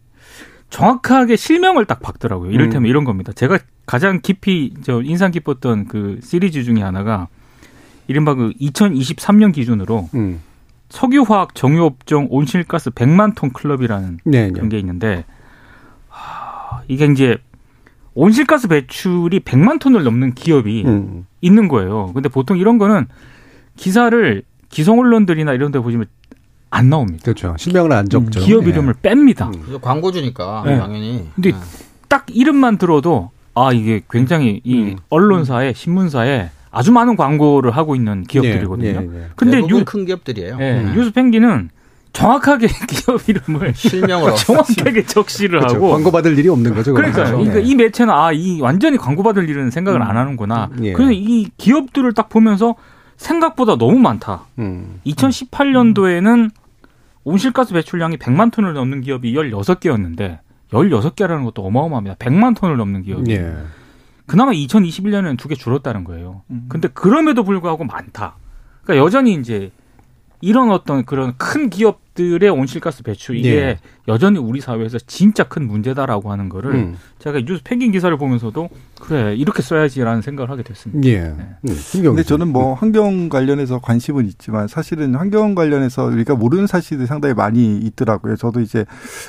정확하게 실명을 딱 박더라고요. 이를테면 음. 이런 겁니다. 제가 가장 깊이 저 인상 깊었던 그 시리즈 중에 하나가 이른바 그 이천이십삼 년 기준으로 음. 석유화학 정유업종 온실가스 백만 톤 클럽이라는 네, 그런 네. 게 있는데 하, 이게 이제 온실가스 배출이 백만 톤을 넘는 기업이 음. 있는 거예요. 근데 보통 이런 거는 기사를 기성 언론들이나 이런 데 보시면 안 나옵니다. 그렇죠. 실명을 안 적죠. 기업 이름을 예. 뺍니다. 그래서 광고주니까 예. 당연히. 근데 예. 딱 이름만 들어도 아 이게 굉장히 이 음. 언론사에 신문사에 아주 많은 광고를 하고 있는 기업들이거든요. 예. 예. 예. 근데 대부분 유, 큰 기업들이에요. 예. 음. 뉴스펭귄은 정확하게 기업 이름을 실명을 정확하게 적시를 그렇죠. 하고 광고받을 일이 없는 거죠. 그러니까 그렇죠. 그러니까 네. 이 매체는 아, 이 완전히 광고받을 일은 생각을 음. 안 하는구나. 예. 그래서 이 기업들을 딱 보면서 생각보다 너무 많다. 음. 이천십팔 년도에는 온실가스 배출량이 백만 톤을 넘는 기업이 열여섯 개였는데 열여섯 개라는 것도 어마어마합니다. 백만 톤을 넘는 기업이. 예. 그나마 이천이십일 년에는 두 개 줄었다는 거예요. 음. 근데 그럼에도 불구하고 많다. 그러니까 여전히 이제 이런 어떤 그런 큰 기업들의 온실가스 배출 이게 예. 여전히 우리 사회에서 진짜 큰 문제다라고 하는 거를 음. 제가 뉴스펭귄 기사를 보면서도 그래 이렇게 써야지라는 생각을 하게 됐습니다. 예. 네. 네. 근데 저는 뭐 환경 관련해서 관심은 있지만 사실은 환경 관련해서 우리가 모르는 사실들이 상당히 많이 있더라고요. 저도 이제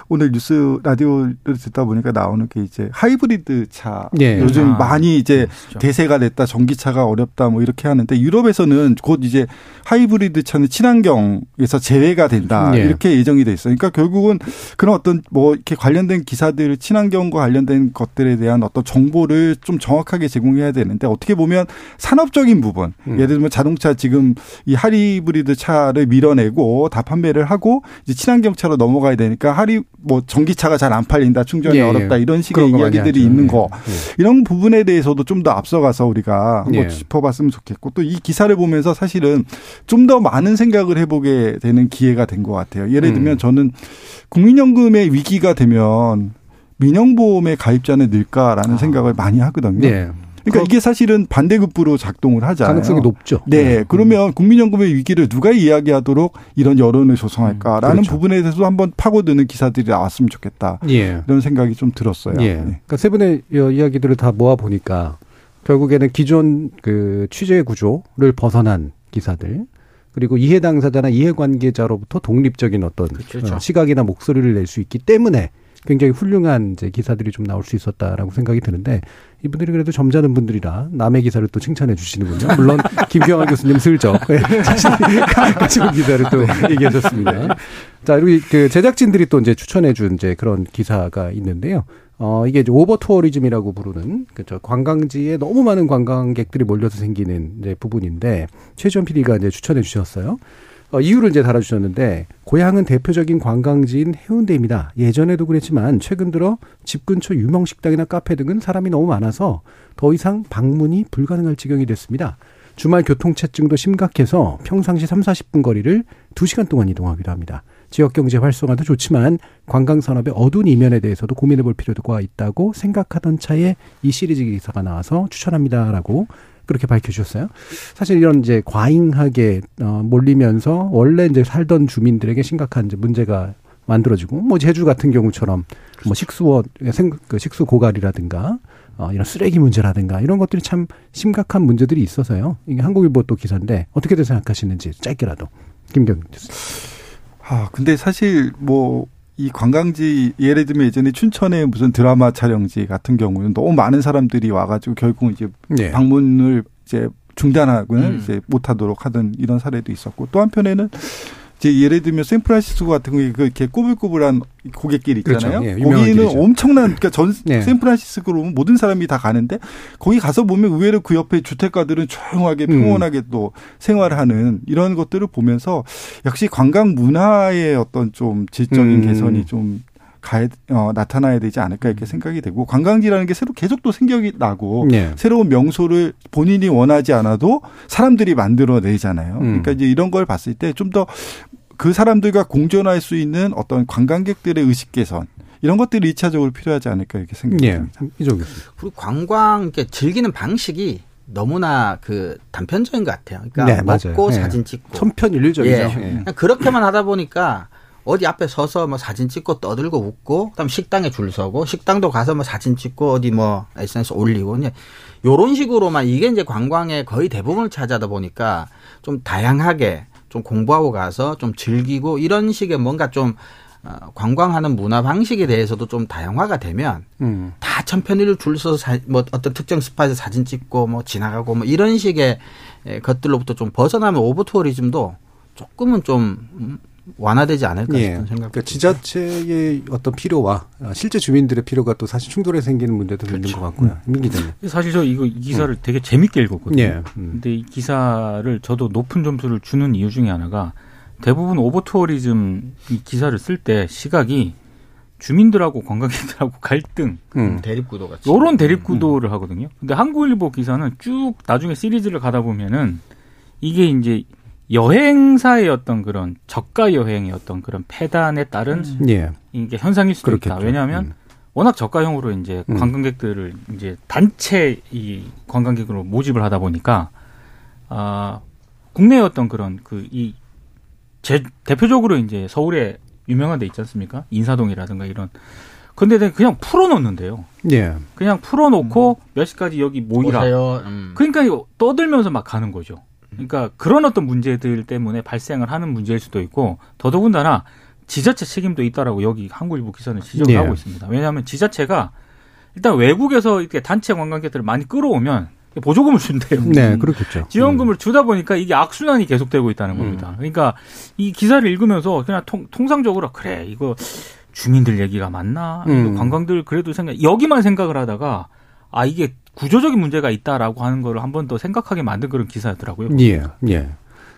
오늘 뉴스 라디오를 듣다 보니까 나오는 게 이제 하이브리드 차 예. 요즘 아, 많이 이제 그렇죠. 대세가 됐다, 전기차가 어렵다 뭐 이렇게 하는데 유럽에서는 곧 이제 하이브리드 차는 친환경에서 제외가 된다. 예. 이렇게 예정이 돼 있어요. 그러니까 결국은 그런 어떤 뭐 이렇게 관련된 기사들, 친환경과 관련된 것들에 대한 어떤 정보를 좀 정확하게 제공해야 되는데 어떻게 보면 산업적인 부분, 음. 예를 들면 자동차 지금 이 하이브리드 차를 밀어내고 다 판매를 하고 이제 친환경 차로 넘어가야 되니까 하리 뭐 전기차가 잘 안 팔린다, 충전이 예, 어렵다 이런 식의 이야기들이 있는 거 예. 이런 부분에 대해서도 좀 더 앞서가서 우리가 한번 예. 짚어봤으면 좋겠고 또 이 기사를 보면서 사실은 좀 더 많은 생각을 해보게 되는 기회가 된 것 같아요. 예를 들면 음. 저는 국민연금의 위기가 되면 민영보험의 가입자는 늘까라는 아. 생각을 많이 하거든요. 예. 그러니까 이게 사실은 반대급부로 작동을 하잖아요. 가능성이 높죠. 네. 그러면 국민연금의 위기를 누가 이야기하도록 이런 여론을 조성할까라는 그렇죠. 부분에 대해서도 한번 파고드는 기사들이 나왔으면 좋겠다. 예. 이런 생각이 좀 들었어요. 예. 그러니까 세 분의 이야기들을 다 모아보니까 결국에는 기존 그 취재 구조를 벗어난 기사들 그리고 이해 당사자나 이해 관계자로부터 독립적인 어떤 그렇죠. 시각이나 목소리를 낼 수 있기 때문에 굉장히 훌륭한 이제 기사들이 좀 나올 수 있었다라고 생각이 드는데 이분들이 그래도 점잖은 분들이라 남의 기사를 또 칭찬해 주시는군요. 물론 김경환 교수님 슬쩍 자신이 가지고 기사를 또 얘기해 줬습니다. 자, 그리고 그 제작진들이 또 이제 추천해 준 이제 그런 기사가 있는데요. 어, 이게 이제 오버 투어리즘이라고 부르는 그렇죠. 관광지에 너무 많은 관광객들이 몰려서 생기는 이제 부분인데 최지원 피디가 이제 추천해 주셨어요. 어, 이유를 이제 달아주셨는데 고향은 대표적인 관광지인 해운대입니다. 예전에도 그랬지만 최근 들어 집 근처 유명 식당이나 카페 등은 사람이 너무 많아서 더 이상 방문이 불가능할 지경이 됐습니다. 주말 교통체증도 심각해서 평상시 삼사십 분 거리를 두 시간 동안 이동하기도 합니다. 지역경제 활성화도 좋지만 관광산업의 어두운 이면에 대해서도 고민해볼 필요가 있다고 생각하던 차에 이 시리즈 기사가 나와서 추천합니다라고 그렇게 밝혀주셨어요. 사실 이런 이제 과잉하게 어, 몰리면서 원래 이제 살던 주민들에게 심각한 이제 문제가 만들어지고, 뭐 제주 같은 경우처럼 뭐 식수원, 식수 고갈이라든가 어, 이런 쓰레기 문제라든가 이런 것들이 참 심각한 문제들이 있어서요. 이게 한국일보 또 기사인데 어떻게들 생각하시는지 짧게라도 김경환 교수님. 아 근데 사실 뭐. 이 관광지 예를 들면 예전에 춘천의 무슨 드라마 촬영지 같은 경우는 너무 많은 사람들이 와가지고 결국 이제 네. 방문을 이제 중단하고는 음. 이제 못하도록 하던 이런 사례도 있었고 또 한편에는 이제 예를 들면 샌프란시스코 같은 경우에 그 이렇게 꼬불꼬불한 고객길 있잖아요. 그렇죠. 예, 거기는 길이죠. 엄청난 그러니까 전 예. 샌프란시스코로 오면 모든 사람이 다 가는데 거기 가서 보면 의외로 그 옆에 주택가들은 조용하게 평온하게 음. 또 생활하는 이런 것들을 보면서 역시 관광 문화의 어떤 좀 질적인 음. 개선이 좀 가야, 어, 나타나야 되지 않을까 이렇게 생각이 되고 관광지라는 게 새로 계속 또 생각이 나고 예. 새로운 명소를 본인이 원하지 않아도 사람들이 만들어내잖아요. 음. 그러니까 이제 이런 걸 봤을 때 좀 더 그 사람들과 공존할 수 있는 어떤 관광객들의 의식 개선 이런 것들이 이 차적으로 필요하지 않을까 이렇게 생각이 듭니다. 예. 그리고 관광 즐기는 방식이 너무나 그 단편적인 것 같아요. 그러니까 네, 먹고 예. 사진 찍고 천편일률적이죠. 예. 예. 그렇게만 하다 보니까 어디 앞에 서서 뭐 사진 찍고 떠들고 웃고, 그다음 식당에 줄 서고, 식당도 가서 뭐 사진 찍고 어디 뭐 에스엔에스 올리고 이제 요런 식으로만 이게 이제 관광의 거의 대부분을 차지하다 보니까 좀 다양하게 좀 공부하고 가서 좀 즐기고 이런 식의 뭔가 좀 관광하는 문화 방식에 대해서도 좀 다양화가 되면 음. 다 천편일률 줄 서서 사, 뭐 어떤 특정 스팟에서 사진 찍고 뭐 지나가고 뭐 이런 식의 것들로부터 좀 벗어나면 오버 투어리즘도 조금은 좀 음, 완화되지 않을까 싶은 예. 생각. 그러니까 지자체의 어떤 필요와 실제 주민들의 필요가 또 사실 충돌에 생기는 문제도 그렇죠. 있는 것 같고요. 민 기자님. 사실 저 이거 이 기사를 음. 되게 재밌게 읽었거든요. 예. 음. 근데 이 기사를 저도 높은 점수를 주는 이유 중에 하나가 대부분 오버투어리즘 이 기사를 쓸 때 시각이 주민들하고 관광객들하고 갈등, 음. 대립구도 같이 이런 대립구도를 음. 하거든요. 근데 한국일보 기사는 쭉 나중에 시리즈를 가다 보면은 이게 이제 여행사의 어떤 그런 저가 여행의 어떤 그런 폐단에 따른 예. 이게 현상일 수도 그렇겠죠. 있다. 왜냐하면 음. 워낙 저가형으로 이제 관광객들을 음. 이제 단체 이 관광객으로 모집을 하다 보니까 아 국내의 어떤 그런 그 이 제 대표적으로 이제 서울에 유명한 데 있지 않습니까? 인사동이라든가 이런. 근데 그냥 풀어놓는데요. 예. 그냥 풀어놓고 음. 몇 시까지 여기 모이라. 음. 그러니까 이거 떠들면서 막 가는 거죠. 그러니까 그런 어떤 문제들 때문에 발생을 하는 문제일 수도 있고 더더군다나 지자체 책임도 있다라고 여기 한국일보 기사는 지적을 네. 하고 있습니다. 왜냐하면 지자체가 일단 외국에서 이렇게 단체 관광객들을 많이 끌어오면 보조금을 준대요. 네, 그렇겠죠. 지원금을 주다 보니까 이게 악순환이 계속되고 있다는 겁니다. 음. 그러니까 이 기사를 읽으면서 그냥 통, 통상적으로 그래 이거 주민들 얘기가 맞나? 음. 관광들 그래도 생각 여기만 생각을 하다가 아 이게 구조적인 문제가 있다라고 하는 걸 한 번 더 생각하게 만든 그런 기사더라고요. 예, 예.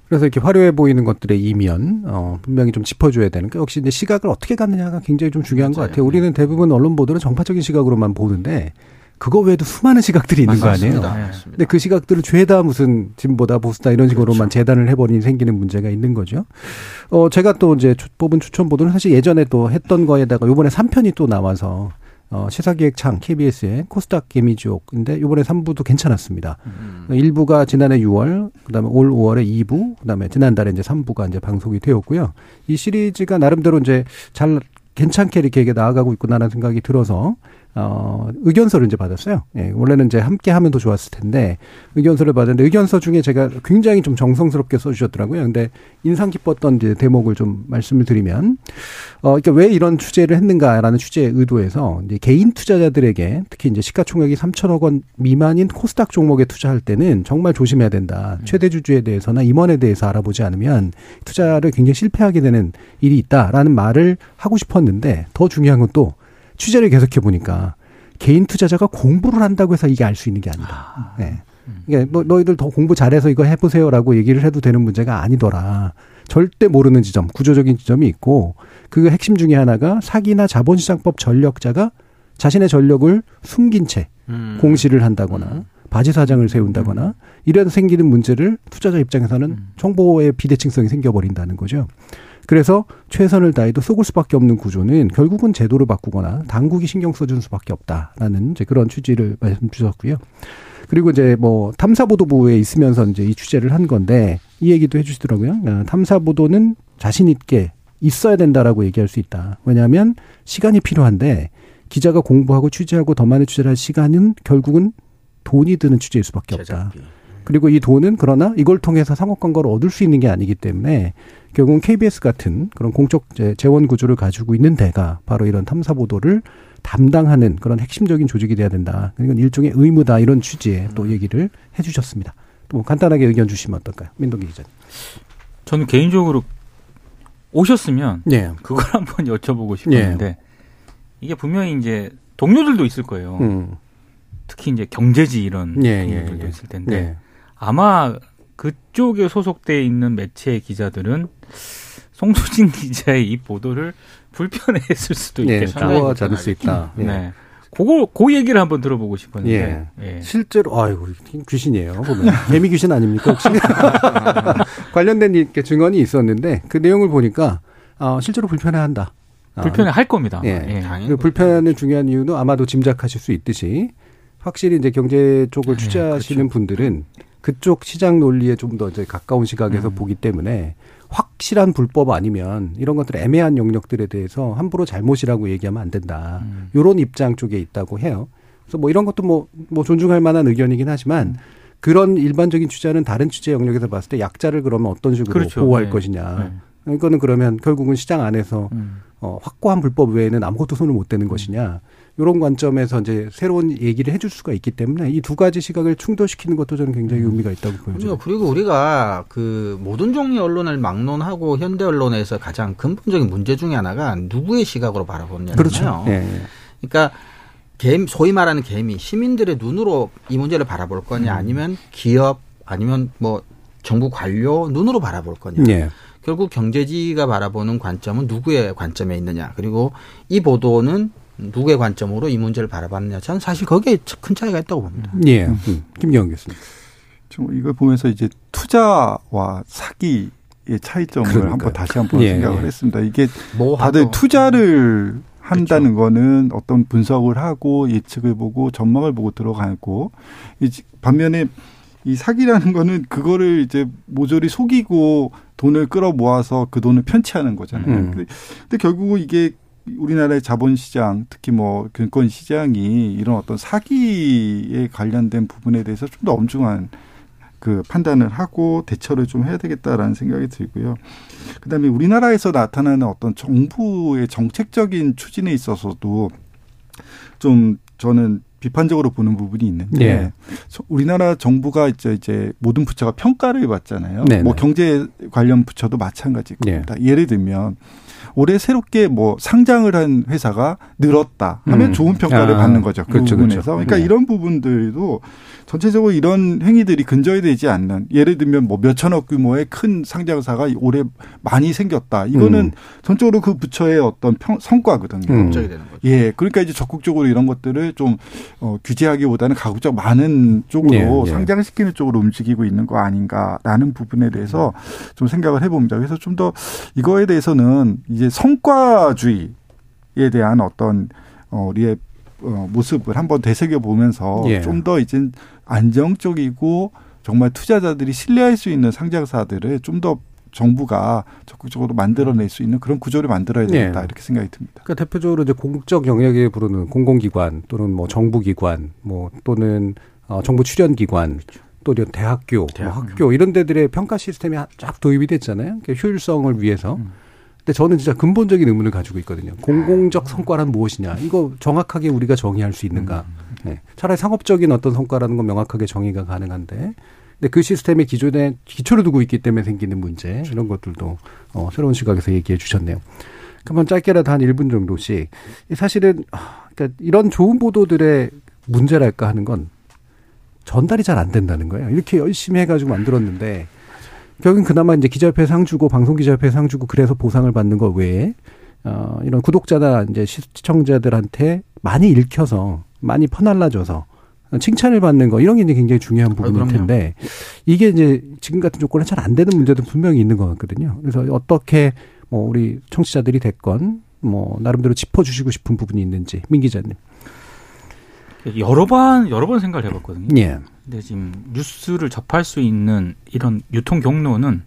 그래서 이렇게 화려해 보이는 것들의 이면 어, 분명히 좀 짚어줘야 되는 게 역시 이제 시각을 어떻게 갖느냐가 굉장히 좀 중요한 맞아요. 것 같아요. 우리는 대부분 언론 보도는 정파적인 시각으로만 보는데 그거 외에도 수많은 시각들이 있는 맞습니다. 거 아니에요. 네. 근데 그 시각들을 죄다 무슨 진보다 보수다 이런 식으로만 그렇죠. 재단을 해버리니 생기는 문제가 있는 거죠. 어, 제가 또 이제 뽑은 추천 보도는 사실 예전에 또 했던 거에다가 이번에 삼 편이 또 나와서 어, 시사기획 창, 케이비에스의 코스닥 개미지옥인데 이번에 삼 부도 괜찮았습니다. 음. 일 부가 지난해 유월, 그다음에 올 오월에 이 부, 그다음에 지난달에 이제 삼 부가 이제 방송이 되었고요. 이 시리즈가 나름대로 이제 잘 괜찮게 이렇게 나아가고 있구나라는 생각이 들어서 어, 의견서를 이제 받았어요. 예, 원래는 이제 함께 하면 더 좋았을 텐데 의견서를 받았는데 의견서 중에 제가 굉장히 좀 정성스럽게 써주셨더라고요. 근데 인상 깊었던 이제 대목을 좀 말씀을 드리면, 어, 그러니까 왜 이런 취재를 했는가라는 취재의 의도에서 이제 개인 투자자들에게 특히 이제 시가총액이 삼천억 원 미만인 코스닥 종목에 투자할 때는 정말 조심해야 된다. 최대 주주에 대해서나 임원에 대해서 알아보지 않으면 투자를 굉장히 실패하게 되는 일이 있다라는 말을 하고 싶었는데 더 중요한 건 또 취재를 계속해 보니까 개인 투자자가 공부를 한다고 해서 이게 알 수 있는 게 아니다. 네. 그러니까 너, 너희들 더 공부 잘해서 이거 해보세요라고 얘기를 해도 되는 문제가 아니더라. 절대 모르는 지점, 구조적인 지점이 있고 그 핵심 중에 하나가 사기나 자본시장법 전력자가 자신의 전력을 숨긴 채 음. 공시를 한다거나 음. 바지 사장을 세운다거나 음. 이런 생기는 문제를 투자자 입장에서는 음. 정보의 비대칭성이 생겨버린다는 거죠. 그래서 최선을 다해도 속을 수밖에 없는 구조는 결국은 제도를 바꾸거나 당국이 신경 써주는 수밖에 없다라는 이제 그런 취지를 말씀 주셨고요. 그리고 이제 뭐 탐사보도부에 있으면서 이제 이 취재를 한 건데 이 얘기도 해주시더라고요. 아, 탐사보도는 자신 있게 있어야 된다라고 얘기할 수 있다. 왜냐하면 시간이 필요한데 기자가 공부하고 취재하고 더 많은 취재를 할 시간은 결국은 돈이 드는 취재일 수밖에 없다. 제작비. 그리고 이 돈은 그러나 이걸 통해서 상업광고를 얻을 수 있는 게 아니기 때문에 결국은 케이비에스 같은 그런 공적 재원 구조를 가지고 있는 데가 바로 이런 탐사보도를 담당하는 그런 핵심적인 조직이 돼야 된다. 이건 일종의 의무다 이런 취지의 또 얘기를 해 주셨습니다. 또 간단하게 의견 주시면 어떨까요? 민동기 기자님. 저는 개인적으로 오셨으면 네. 그걸 한번 여쭤보고 싶었는데 네. 이게 분명히 이제 동료들도 있을 거예요. 음. 특히 이제 경제지 이런 네, 동료들도 네, 네. 있을 텐데 네. 아마 그쪽에 소속돼 있는 매체의 기자들은 송소진 기자의 이 보도를 불편해했을 수도 있겠다. 네, 좋아하지 않을 수 있다. 네. 네. 그거, 그 얘기를 한번 들어보고 싶었는데. 예. 예. 실제로, 아이고, 귀신이에요. 보면. 개미 귀신 아닙니까, 혹시? 관련된 증언이 있었는데 그 내용을 보니까 어, 실제로 불편해한다. 불편해 할 겁니다. 예. 예. 당연히. 불편의 중요한 이유는 아마도 짐작하실 수 있듯이 확실히 이제 경제 쪽을 취재하시는 네, 그렇죠. 분들은 그쪽 시장 논리에 좀 더 이제 가까운 시각에서 음. 보기 때문에 확실한 불법 아니면 이런 것들 애매한 영역들에 대해서 함부로 잘못이라고 얘기하면 안 된다. 음. 이런 입장 쪽에 있다고 해요. 그래서 뭐 이런 것도 뭐, 뭐 존중할 만한 의견이긴 하지만 음. 그런 일반적인 취재는 다른 취재 영역에서 봤을 때 약자를 그러면 어떤 식으로 그렇죠. 보호할 네. 것이냐. 네. 이거는 그러면 결국은 시장 안에서 음. 어, 확고한 불법 외에는 아무것도 손을 못 대는 음. 것이냐. 이런 관점에서 이제 새로운 얘기를 해줄 수가 있기 때문에 이 두 가지 시각을 충돌시키는 것도 저는 굉장히 의미가 있다고 보여요. 그리고 우리가 그 모든 종류의 언론을 막론하고 현대 언론에서 가장 근본적인 문제 중에 하나가 누구의 시각으로 바라보느냐잖아요. 그렇죠. 네. 그러니까 개미, 소위 말하는 개미, 시민들의 눈으로 이 문제를 바라볼 거냐, 음. 아니면 기업, 아니면 뭐 정부 관료 눈으로 바라볼 거냐. 네. 결국 경제지가 바라보는 관점은 누구의 관점에 있느냐. 그리고 이 보도는 누구의 관점으로 이 문제를 바라봤느냐. 저는 사실 거기에 큰 차이가 있다고 봅니다. 예. 음. 김경환 교수님. 이걸 보면서 이제 투자와 사기의 차이점을 그러니까요. 한번 다시 한번 예, 생각을 예. 했습니다. 이게 뭐 다들 하고. 투자를 한다는 그렇죠. 거는 어떤 분석을 하고 예측을 보고 전망을 보고 들어가고 반면에 이 사기라는 거는 그거를 이제 모조리 속이고 돈을 끌어 모아서 그 돈을 편취하는 거잖아요. 음. 근데, 근데 결국은 이게 우리나라의 자본시장, 특히 뭐 증권시장이 이런 어떤 사기에 관련된 부분에 대해서 좀 더 엄중한 그 판단을 하고 대처를 좀 해야 되겠다라는 생각이 들고요. 그다음에 우리나라에서 나타나는 어떤 정부의 정책적인 추진에 있어서도 좀 저는 비판적으로 보는 부분이 있는데 네. 우리나라 정부가 이제 이제 모든 부처가 평가를 받잖아요. 네, 뭐 네. 경제 관련 부처도 마찬가지일 겁니다. 네. 예를 들면 올해 새롭게 뭐 상장을 한 회사가 늘었다 하면 음. 좋은 평가를 아, 받는 거죠. 그 그렇죠, 부분에서. 그렇죠. 그러니까 네. 이런 부분들도 전체적으로 이런 행위들이 근절되지 않는, 예를 들면 뭐 몇천억 규모의 큰 상장사가 올해 많이 생겼다. 이거는 음. 전적으로 그 부처의 어떤 평, 성과거든요. 근절이 음. 되는 거죠. 예. 그러니까 이제 적극적으로 이런 것들을 좀 어, 규제하기보다는 가급적 많은 쪽으로 예, 예. 상장시키는 쪽으로 움직이고 있는 거 아닌가라는 부분에 대해서 음. 좀 생각을 해봅니다. 그래서 좀 더 이거에 대해서는 이제 성과주의에 대한 어떤 우리의 모습을 한번 되새겨보면서 예. 좀 더 이제 안정적이고 정말 투자자들이 신뢰할 수 있는 상장사들을 좀 더 정부가 적극적으로 만들어낼 수 있는 그런 구조를 만들어야 된다 예. 이렇게 생각이 듭니다. 그러니까 대표적으로 이제 공적 영역에 부르는 공공기관 또는 뭐 정부기관, 뭐 또는 어 정부 출연기관. 그렇죠. 또 대학교, 대학교. 뭐 학교 이런 데들의 평가 시스템이 쫙 도입이 됐잖아요. 그러니까 효율성을 위해서. 음. 근데 저는 진짜 근본적인 의문을 가지고 있거든요. 공공적 성과란 무엇이냐. 이거 정확하게 우리가 정의할 수 있는가. 네. 차라리 상업적인 어떤 성과라는 건 명확하게 정의가 가능한데. 근데 그 시스템의 기존에 기초를 두고 있기 때문에 생기는 문제. 이런 것들도 어, 새로운 시각에서 얘기해 주셨네요. 그러면 짧게라도 한 일 분 정도씩. 사실은 그러니까 이런 좋은 보도들의 문제랄까 하는 건 전달이 잘 안 된다는 거예요. 이렇게 열심히 해가지고 만들었는데 결국은 그나마 이제 기자협회 상 주고 방송기자협회 상 주고 그래서 보상을 받는 것 외에 어, 이런 구독자나 이제 시청자들한테 많이 읽혀서 많이 퍼날라져서 칭찬을 받는 거 이런 게 이제 굉장히 중요한 부분일 텐데 아, 이게 이제 지금 같은 조건에 잘 안 되는 문제도 분명히 있는 것 같거든요. 그래서 어떻게 뭐 우리 청취자들이 됐건 뭐 나름대로 짚어주시고 싶은 부분이 있는지 민 기자님. 여러 번, 여러 번 생각을 해봤거든요. 예. 근데 지금 뉴스를 접할 수 있는 이런 유통 경로는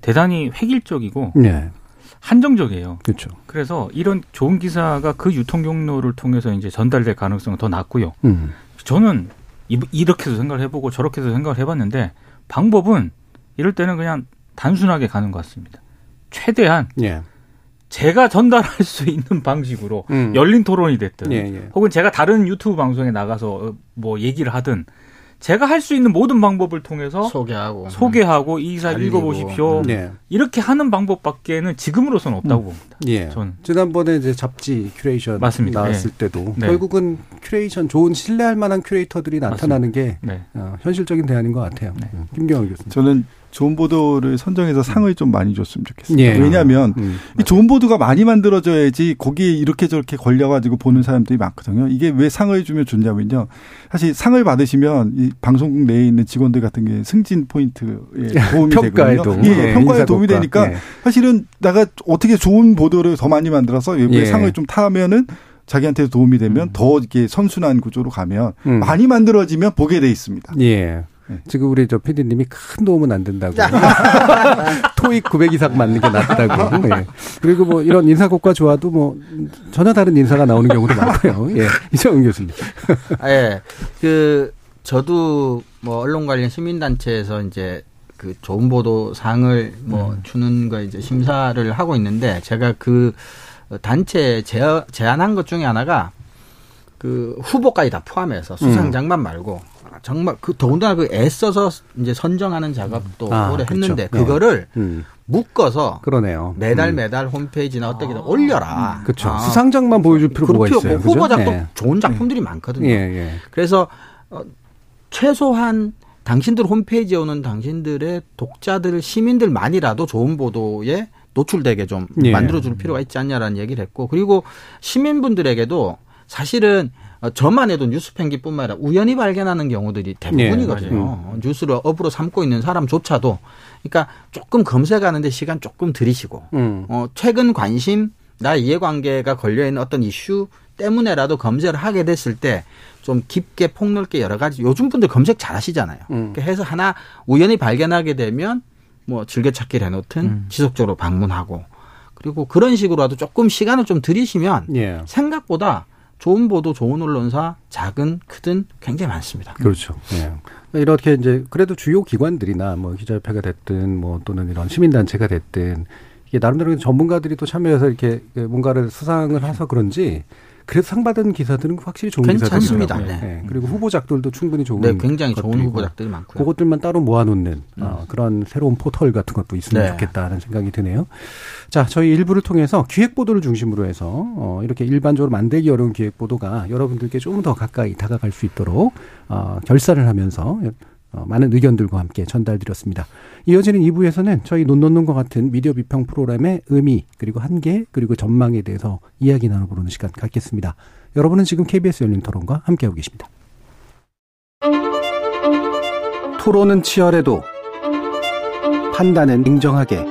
대단히 획일적이고 예. 한정적이에요. 그렇죠. 그래서 이런 좋은 기사가 그 유통 경로를 통해서 이제 전달될 가능성은 더 낮고요. 음. 저는 이렇게도 생각을 해보고 저렇게도 생각을 해봤는데 방법은 이럴 때는 그냥 단순하게 가는 것 같습니다. 최대한. 예. 제가 전달할 수 있는 방식으로 음. 열린 토론이 됐든 예, 예. 혹은 제가 다른 유튜브 방송에 나가서 뭐 얘기를 하든 제가 할 수 있는 모든 방법을 통해서 소개하고 소개하고 음. 이 기사 읽어보십시오. 음. 네. 이렇게 하는 방법밖에는 지금으로서는 없다고 음. 봅니다. 예. 전. 지난번에 이제 잡지 큐레이션 맞습니다. 나왔을 네. 때도 네. 결국은 큐레이션 좋은 신뢰할 만한 큐레이터들이 나타나는 맞습니다. 게 네. 어, 현실적인 대안인 것 같아요. 네. 음. 김경환 교수님. 저는 좋은 보도를 선정해서 상을 좀 많이 줬으면 좋겠습니다. 예. 왜냐하면 음, 이 좋은 보도가 많이 만들어져야지 거기에 이렇게 저렇게 걸려가지고 보는 사람들이 많거든요. 이게 왜 상을 주면 좋냐면요. 사실 상을 받으시면 이 방송국 내에 있는 직원들 같은 게 승진 포인트에 도움이 되거든요. 예, 예, 평가에 도움이 되니까 예. 사실은 내가 어떻게 좋은 보도를 더 많이 만들어서 외부에 예. 상을 좀 타면은 자기한테 도움이 되면 음. 더 이렇게 선순환 구조로 가면 음. 많이 만들어지면 보게 돼 있습니다. 예. 지금 우리 저 피디님이 큰 도움은 안 된다고. 토익 구백 이상 맞는 게 낫다고. 예. 그리고 뭐 이런 인사고과 좋아도 뭐 전혀 다른 인사가 나오는 경우도 많고요. 예. 이정훈 교수님. 예. 그 저도 뭐 언론 관련 시민단체에서 이제 그 좋은 보도 상을 뭐 음. 주는 거 이제 심사를 하고 있는데 제가 그 단체에 제안한 것 중에 하나가 그 후보까지 다 포함해서 수상작만 음. 말고. 정말 그 더군다나 그 애써서 이제 선정하는 작업도 아, 오래 했는데 그렇죠. 그거를 네. 음. 묶어서 그러네요. 매달 음. 매달 홈페이지나 어떻게든 아. 올려라. 음. 그렇죠. 아. 수상작만 보여줄 필요가 그렇죠. 있어요. 뭐 후보작도 네. 좋은 작품들이 네. 많거든요. 예, 예. 그래서 어, 최소한 당신들 홈페이지에 오는 당신들의 독자들 시민들만이라도 좋은 보도에 노출되게 좀 예. 만들어줄 필요가 있지 않냐라는 얘기를 했고 그리고 시민분들에게도 사실은 저만 해도 뉴스펭귄뿐만 아니라 우연히 발견하는 경우들이 대부분이거든요. 네, 뉴스를 업으로 삼고 있는 사람조차도 그러니까 조금 검색하는데 시간 조금 들이시고 음. 어, 최근 관심, 나 이해관계가 걸려있는 어떤 이슈 때문에라도 검색을 하게 됐을 때 좀 깊게 폭넓게 여러 가지 요즘 분들 검색 잘 하시잖아요. 음. 그러니까 해서 하나 우연히 발견하게 되면 뭐 즐겨찾기를 해놓든 음. 지속적으로 방문하고 그리고 그런 식으로라도 조금 시간을 좀 들이시면 예. 생각보다 좋은 보도, 좋은 언론사, 작은, 크든 굉장히 많습니다. 그렇죠. 네. 이렇게 이제 그래도 주요 기관들이나 뭐 기자협회가 됐든 뭐 또는 이런 시민단체가 됐든 이게 나름대로 전문가들이 또 참여해서 이렇게 뭔가를 수상을 해서 그런지 그래서 상 받은 기사들은 확실히 좋은 괜찮습니다. 기사들이더라고요. 네. 네. 그리고 후보작들도 충분히 좋은 네, 굉장히 좋은 후보작들이 많고요. 그것들만 따로 모아놓는 음. 어, 그런 새로운 포털 같은 것도 있으면 네. 좋겠다는 생각이 드네요. 자, 저희 일부를 통해서 기획보도를 중심으로 해서 어, 이렇게 일반적으로 만들기 어려운 기획보도가 여러분들께 좀 더 가까이 다가갈 수 있도록 어, 결사를 하면서 어, 많은 의견들과 함께 전달드렸습니다. 이어지는 이 부에서는 저희 논논논과 같은 미디어 비평 프로그램의 의미, 그리고 한계, 그리고 전망에 대해서 이야기 나눠보는 시간 갖겠습니다. 여러분은 지금 케이비에스 열린토론과 함께하고 계십니다. 토론은 치열해도 판단은 냉정하게,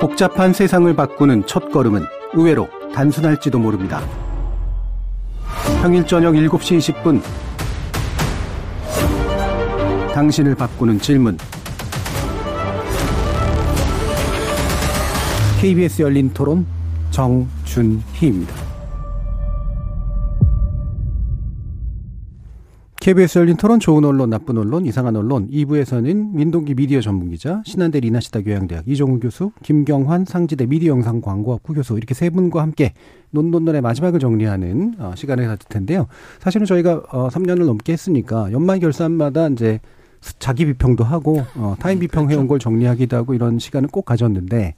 복잡한 세상을 바꾸는 첫걸음은 의외로 단순할지도 모릅니다. 평일 저녁 일곱 시 이십 분 당신을 바꾸는 질문. 케이비에스 열린 토론 정준희입니다. 케이비에스 열린 토론 좋은 언론, 나쁜 언론, 이상한 언론. 이 부에서는 민동기 미디어 전문기자, 신한대 리나시타교양대학 이정훈 교수, 김경환 상지대 미디어 영상광고학부 교수 이렇게 세 분과 함께 논논논의 마지막을 정리하는 시간을 가질 텐데요. 사실은 저희가 삼 년을 넘게 했으니까 연말 결산마다 이제 자기 비평도 하고 어, 타임 비평 해온 걸 정리하기도 하고 이런 시간을 꼭 가졌는데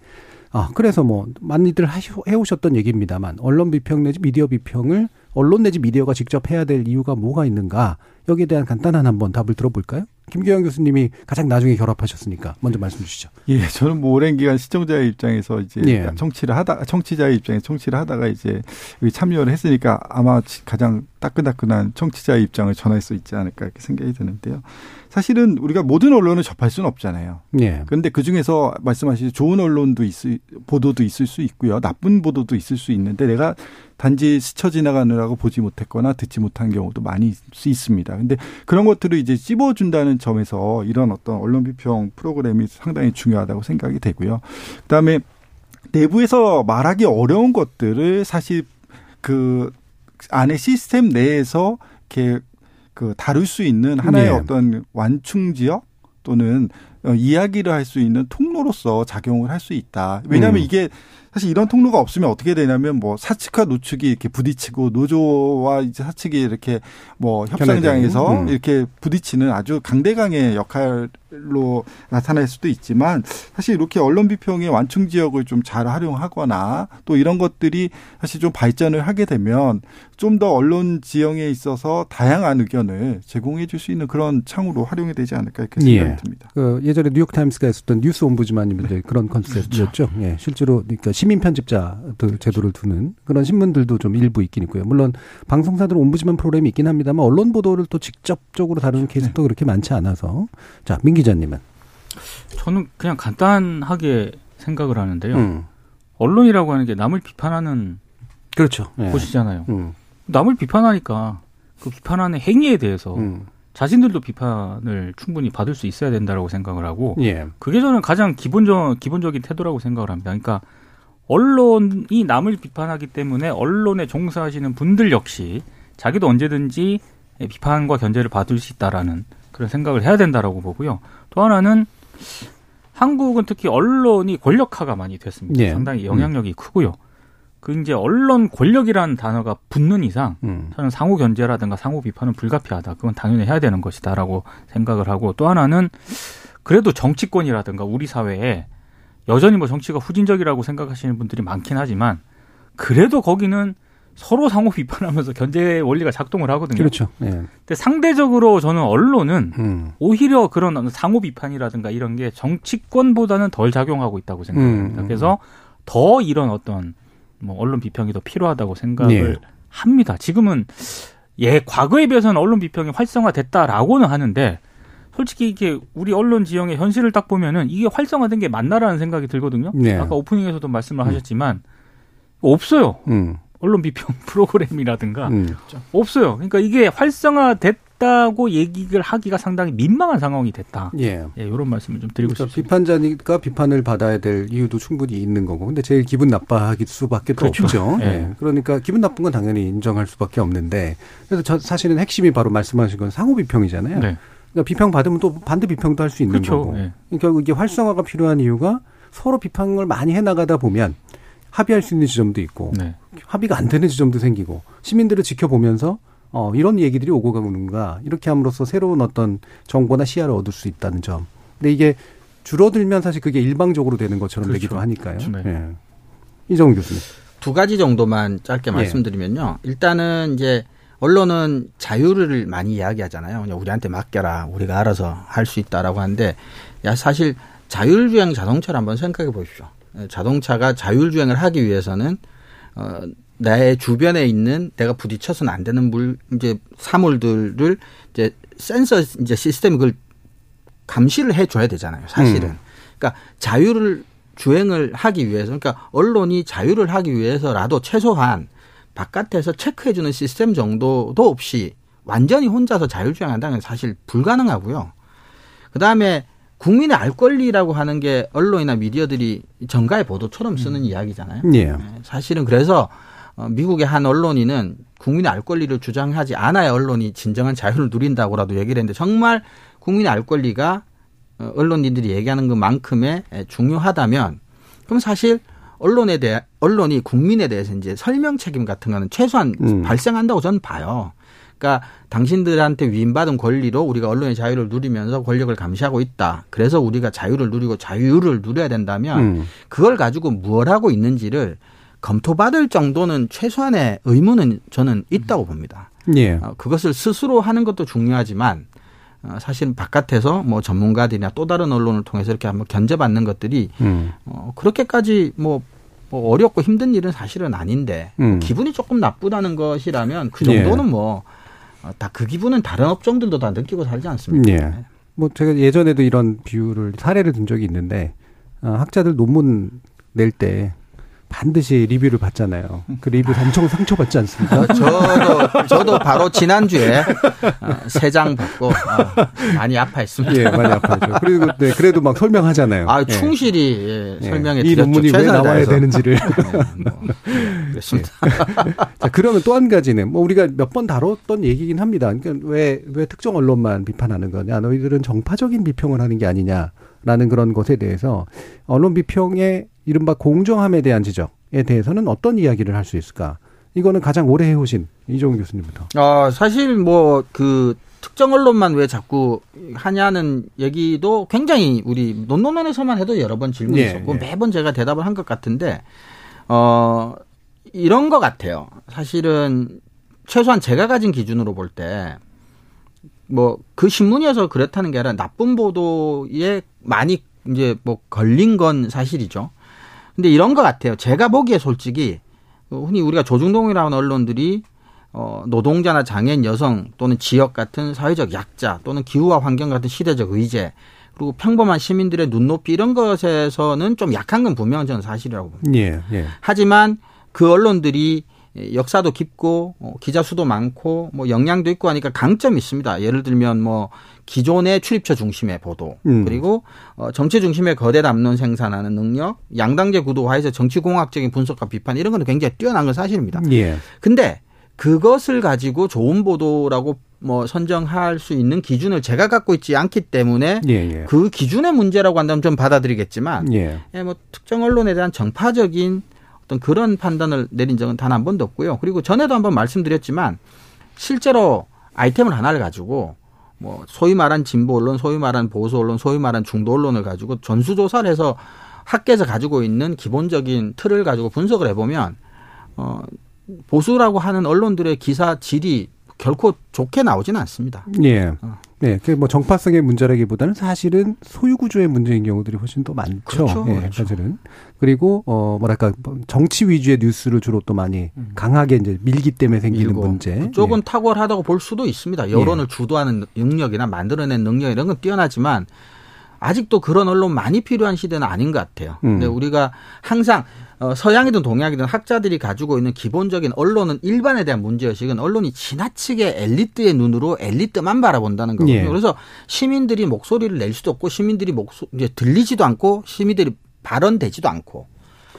아 그래서 뭐 많이들 해오셨던 얘기입니다만 언론 비평 내지 미디어 비평을 언론 내지 미디어가 직접 해야 될 이유가 뭐가 있는가 여기에 대한 간단한 한번 답을 들어볼까요? 김경환 교수님이 가장 나중에 결합하셨으니까 먼저 말씀 주시죠. 예, 저는 뭐 오랜 기간 시청자의 입장에서 이제 예. 청취를 하다 청취자의 입장에서 청취를 하다가 이제 여기 참여를 했으니까 아마 가장 따끈따끈한 청취자의 입장을 전할 수 있지 않을까 이렇게 생각이 드는데요. 사실은 우리가 모든 언론을 접할 수는 없잖아요. 예. 그런데 그중에서 말씀하신 좋은 언론도 있을, 보도도 있을 수 있고요. 나쁜 보도도 있을 수 있는데 내가 단지 스쳐 지나가느라고 보지 못했거나 듣지 못한 경우도 많이 있습니다. 그런데 그런 것들을 이제 찝어준다는 점에서 이런 어떤 언론 비평 프로그램이 상당히 중요하다고 생각이 되고요. 그다음에 내부에서 말하기 어려운 것들을 사실 그 안에 시스템 내에서 이렇게 그 다룰 수 있는 하나의 네. 어떤 완충지역 또는 이야기를 할 수 있는 통로로서 작용을 할 수 있다. 왜냐하면 음. 이게 사실 이런 통로가 없으면 어떻게 되냐면 뭐 사측과 노측이 이렇게 부딪히고 노조와 이제 사측이 이렇게 뭐 협상장에서 음. 이렇게 부딪히는 아주 강대강의 역할로 나타날 수도 있지만 사실 이렇게 언론 비평의 완충 지역을 좀 잘 활용하거나 또 이런 것들이 사실 좀 발전을 하게 되면 좀 더 언론 지형에 있어서 다양한 의견을 제공해 줄 수 있는 그런 창으로 활용이 되지 않을까 이렇게 생각이 예. 듭니다. 그 예전에 뉴욕타임스가 했었던 뉴스 옴부즈만님들 네. 그런 컨셉이었죠. 그렇죠. 예, 실제로 그러니까 시민 편집자 제도를 두는 그런 신문들도 좀 일부 있긴 있고요. 물론 방송사들은 옴부즈만 프로그램이 있긴 합니다만 언론 보도를 또 직접적으로 다루는 케이스도 네. 그렇게 많지 않아서. 자, 민 기자님은? 저는 그냥 간단하게 생각을 하는데요. 음. 언론이라고 하는 게 남을 비판하는 그렇죠. 곳이잖아요. 네. 음. 남을 비판하니까 그 비판하는 행위에 대해서 음. 자신들도 비판을 충분히 받을 수 있어야 된다라고 생각을 하고 예. 그게 저는 가장 기본적, 기본적인 태도라고 생각을 합니다. 그러니까 언론이 남을 비판하기 때문에 언론에 종사하시는 분들 역시 자기도 언제든지 비판과 견제를 받을 수 있다라는 그런 생각을 해야 된다라고 보고요. 또 하나는 한국은 특히 언론이 권력화가 많이 됐습니다. 예. 상당히 영향력이 음. 크고요. 그 이제 언론 권력이라는 단어가 붙는 이상 음. 저는 상호 견제라든가 상호 비판은 불가피하다. 그건 당연히 해야 되는 것이다라고 생각을 하고 또 하나는 그래도 정치권이라든가 우리 사회에 여전히 뭐 정치가 후진적이라고 생각하시는 분들이 많긴 하지만 그래도 거기는 서로 상호 비판하면서 견제 원리가 작동을 하거든요. 그렇죠. 예. 근데 상대적으로 저는 언론은 음. 오히려 그런 상호 비판이라든가 이런 게 정치권보다는 덜 작용하고 있다고 생각합니다. 음. 그래서 더 이런 어떤 뭐 언론 비평이 더 필요하다고 생각을 네. 합니다. 지금은 예 과거에 비해서는 언론 비평이 활성화됐다라고는 하는데 솔직히 이게 우리 언론 지형의 현실을 딱 보면은 이게 활성화된 게 맞나라는 생각이 들거든요. 네. 아까 오프닝에서도 말씀을 음. 하셨지만 없어요. 음. 언론 비평 프로그램이라든가 음. 없어요. 그러니까 이게 활성화됐다고 얘기를 하기가 상당히 민망한 상황이 됐다. 예, 예 이런 말씀을 좀 드리고 싶습니다. 비판자니까 비판을 받아야 될 이유도 충분히 있는 거고, 근데 제일 기분 나빠할 수밖에 그렇죠. 없죠. 예. 예. 그러니까 기분 나쁜 건 당연히 인정할 수밖에 없는데, 그래서 저 사실은 핵심이 바로 말씀하신 건 상호 비평이잖아요. 네. 그러니까 비평 받으면 또 반대 비평도 할 수 있는 그렇죠. 거고, 예. 결국 이게 활성화가 필요한 이유가 서로 비판을 많이 해나가다 보면. 합의할 수 있는 지점도 있고 네. 합의가 안 되는 지점도 생기고 시민들을 지켜보면서 어, 이런 얘기들이 오고 가는가 이렇게 함으로써 새로운 어떤 정보나 시야를 얻을 수 있다는 점. 근데 이게 줄어들면 사실 그게 일방적으로 되는 것처럼 그렇죠. 되기도 하니까요. 네. 예. 이정훈 교수님. 두 가지 정도만 짧게 예. 말씀드리면요. 일단은 이제 언론은 자유를 많이 이야기하잖아요. 그냥 우리한테 맡겨라. 우리가 알아서 할 수 있다라고 하는데 야, 사실 자율주행 자동차를 한번 생각해 보십시오. 자동차가 자율주행을 하기 위해서는 어, 내 주변에 있는 내가 부딪혀서는 안 되는 물 이제 사물들을 이제 센서 이제 시스템이 그걸 감시를 해줘야 되잖아요. 사실은. 음. 그러니까 자율을 주행을 하기 위해서 그러니까 언론이 자유를 하기 위해서라도 최소한 바깥에서 체크해주는 시스템 정도도 없이 완전히 혼자서 자율주행한다는 건 사실 불가능하고요. 그다음에 국민의 알 권리라고 하는 게 언론이나 미디어들이 정가의 보도처럼 쓰는 음. 이야기잖아요. 예. 사실은 그래서 미국의 한 언론인은 국민의 알 권리를 주장하지 않아야 언론이 진정한 자유를 누린다고라도 얘기를 했는데 정말 국민의 알 권리가 언론인들이 얘기하는 것만큼의 중요하다면 그럼 사실 언론에 대해, 언론이 국민에 대해서 이제 설명 책임 같은 거는 최소한 음. 발생한다고 저는 봐요. 그러니까 당신들한테 위임받은 권리로 우리가 언론의 자유를 누리면서 권력을 감시하고 있다. 그래서 우리가 자유를 누리고 자유를 누려야 된다면 음. 그걸 가지고 뭘 하고 있는지를 검토받을 정도는 최소한의 의무는 저는 있다고 봅니다. 예. 그것을 스스로 하는 것도 중요하지만 사실 바깥에서 뭐 전문가들이나 또 다른 언론을 통해서 이렇게 한번 견제받는 것들이 음. 어, 그렇게까지 뭐, 뭐 어렵고 힘든 일은 사실은 아닌데 음. 기분이 조금 나쁘다는 것이라면 그 정도는 예. 뭐 다 그 기분은 다른 업종들도 다 느끼고 살지 않습니까? 예. 뭐 제가 예전에도 이런 비유를 사례를 든 적이 있는데 어, 학자들 논문 낼 때 반드시 리뷰를 받잖아요. 그 리뷰 엄청 상처받지 않습니까? 저도 저도 바로 지난주에 세 장 받고 많이 아파했습니다. 예, 많이 아파죠. 그리고 네, 그래도 막 설명하잖아요. 아, 충실히 예. 설명해 드렸죠. 이 논문이 왜 나와야 해서. 되는지를. 네, 뭐, 그렇습니다. 예. 자, 그러면 또 한 가지는 뭐 우리가 몇 번 다뤘던 얘기긴 합니다. 그러니까 왜 왜 특정 언론만 비판하는 거냐? 너희들은 정파적인 비평을 하는 게 아니냐라는 그런 것에 대해서 언론 비평의 이른바 공정함에 대한 지적에 대해서는 어떤 이야기를 할 수 있을까? 이거는 가장 오래 해오신 이정훈 교수님부터. 아, 사실 뭐 그 특정 언론만 왜 자꾸 하냐는 얘기도 굉장히 우리 논논논에서만 해도 여러 번 질문이 예, 있었고 예. 매번 제가 대답을 한 것 같은데 어, 이런 것 같아요. 사실은 최소한 제가 가진 기준으로 볼 때 뭐 그 신문이어서 그렇다는 게 아니라 나쁜 보도에 많이 이제 뭐 걸린 건 사실이죠. 근데 이런 것 같아요. 제가 보기에 솔직히 흔히 우리가 조중동이라는 언론들이 어, 노동자나 장애인, 여성 또는 지역 같은 사회적 약자 또는 기후와 환경 같은 시대적 의제 그리고 평범한 시민들의 눈높이 이런 것에서는 좀 약한 건 분명한 저는 사실이라고 봅니다. 예, 예. 하지만 그 언론들이 역사도 깊고 기자 수도 많고 뭐 역량도 있고 하니까 강점이 있습니다. 예를 들면 뭐 기존의 출입처 중심의 보도 음. 그리고 정치 중심의 거대 담론 생산하는 능력, 양당제 구도화에서 정치공학적인 분석과 비판 이런 건 굉장히 뛰어난 건 사실입니다. 그런데 예. 그것을 가지고 좋은 보도라고 뭐 선정할 수 있는 기준을 제가 갖고 있지 않기 때문에 예예. 그 기준의 문제라고 한다면 좀 받아들이겠지만 예. 예, 뭐 특정 언론에 대한 정파적인 어떤 그런 판단을 내린 적은 단 한 번도 없고요. 그리고 전에도 한번 말씀드렸지만 실제로 아이템을 하나를 가지고 뭐 소위 말한 진보 언론, 소위 말한 보수 언론, 소위 말한 중도 언론을 가지고 전수조사를 해서 학계에서 가지고 있는 기본적인 틀을 가지고 분석을 해보면 어, 보수라고 하는 언론들의 기사 질이 결코 좋게 나오지는 않습니다. 예. 어. 네, 그 뭐 정파성의 문제라기보다는 사실은 소유 구조의 문제인 경우들이 훨씬 더 많죠. 그렇죠, 예, 그렇죠. 사실은 그리고 어 뭐랄까 정치 위주의 뉴스를 주로 또 많이 음. 강하게 이제 밀기 때문에 생기는 밀고. 문제. 그쪽은 예. 탁월하다고 볼 수도 있습니다. 여론을 예. 주도하는 능력이나 만들어낸 능력 이런 건 뛰어나지만 아직도 그런 언론 많이 필요한 시대는 아닌 것 같아요. 음. 근데 우리가 항상 서양이든 동양이든 학자들이 가지고 있는 기본적인 언론은 일반에 대한 문제의식은 언론이 지나치게 엘리트의 눈으로 엘리트만 바라본다는 거거든요. 예. 그래서 시민들이 목소리를 낼 수도 없고 시민들이 목소 이제 들리지도 않고 시민들이 발언되지도 않고.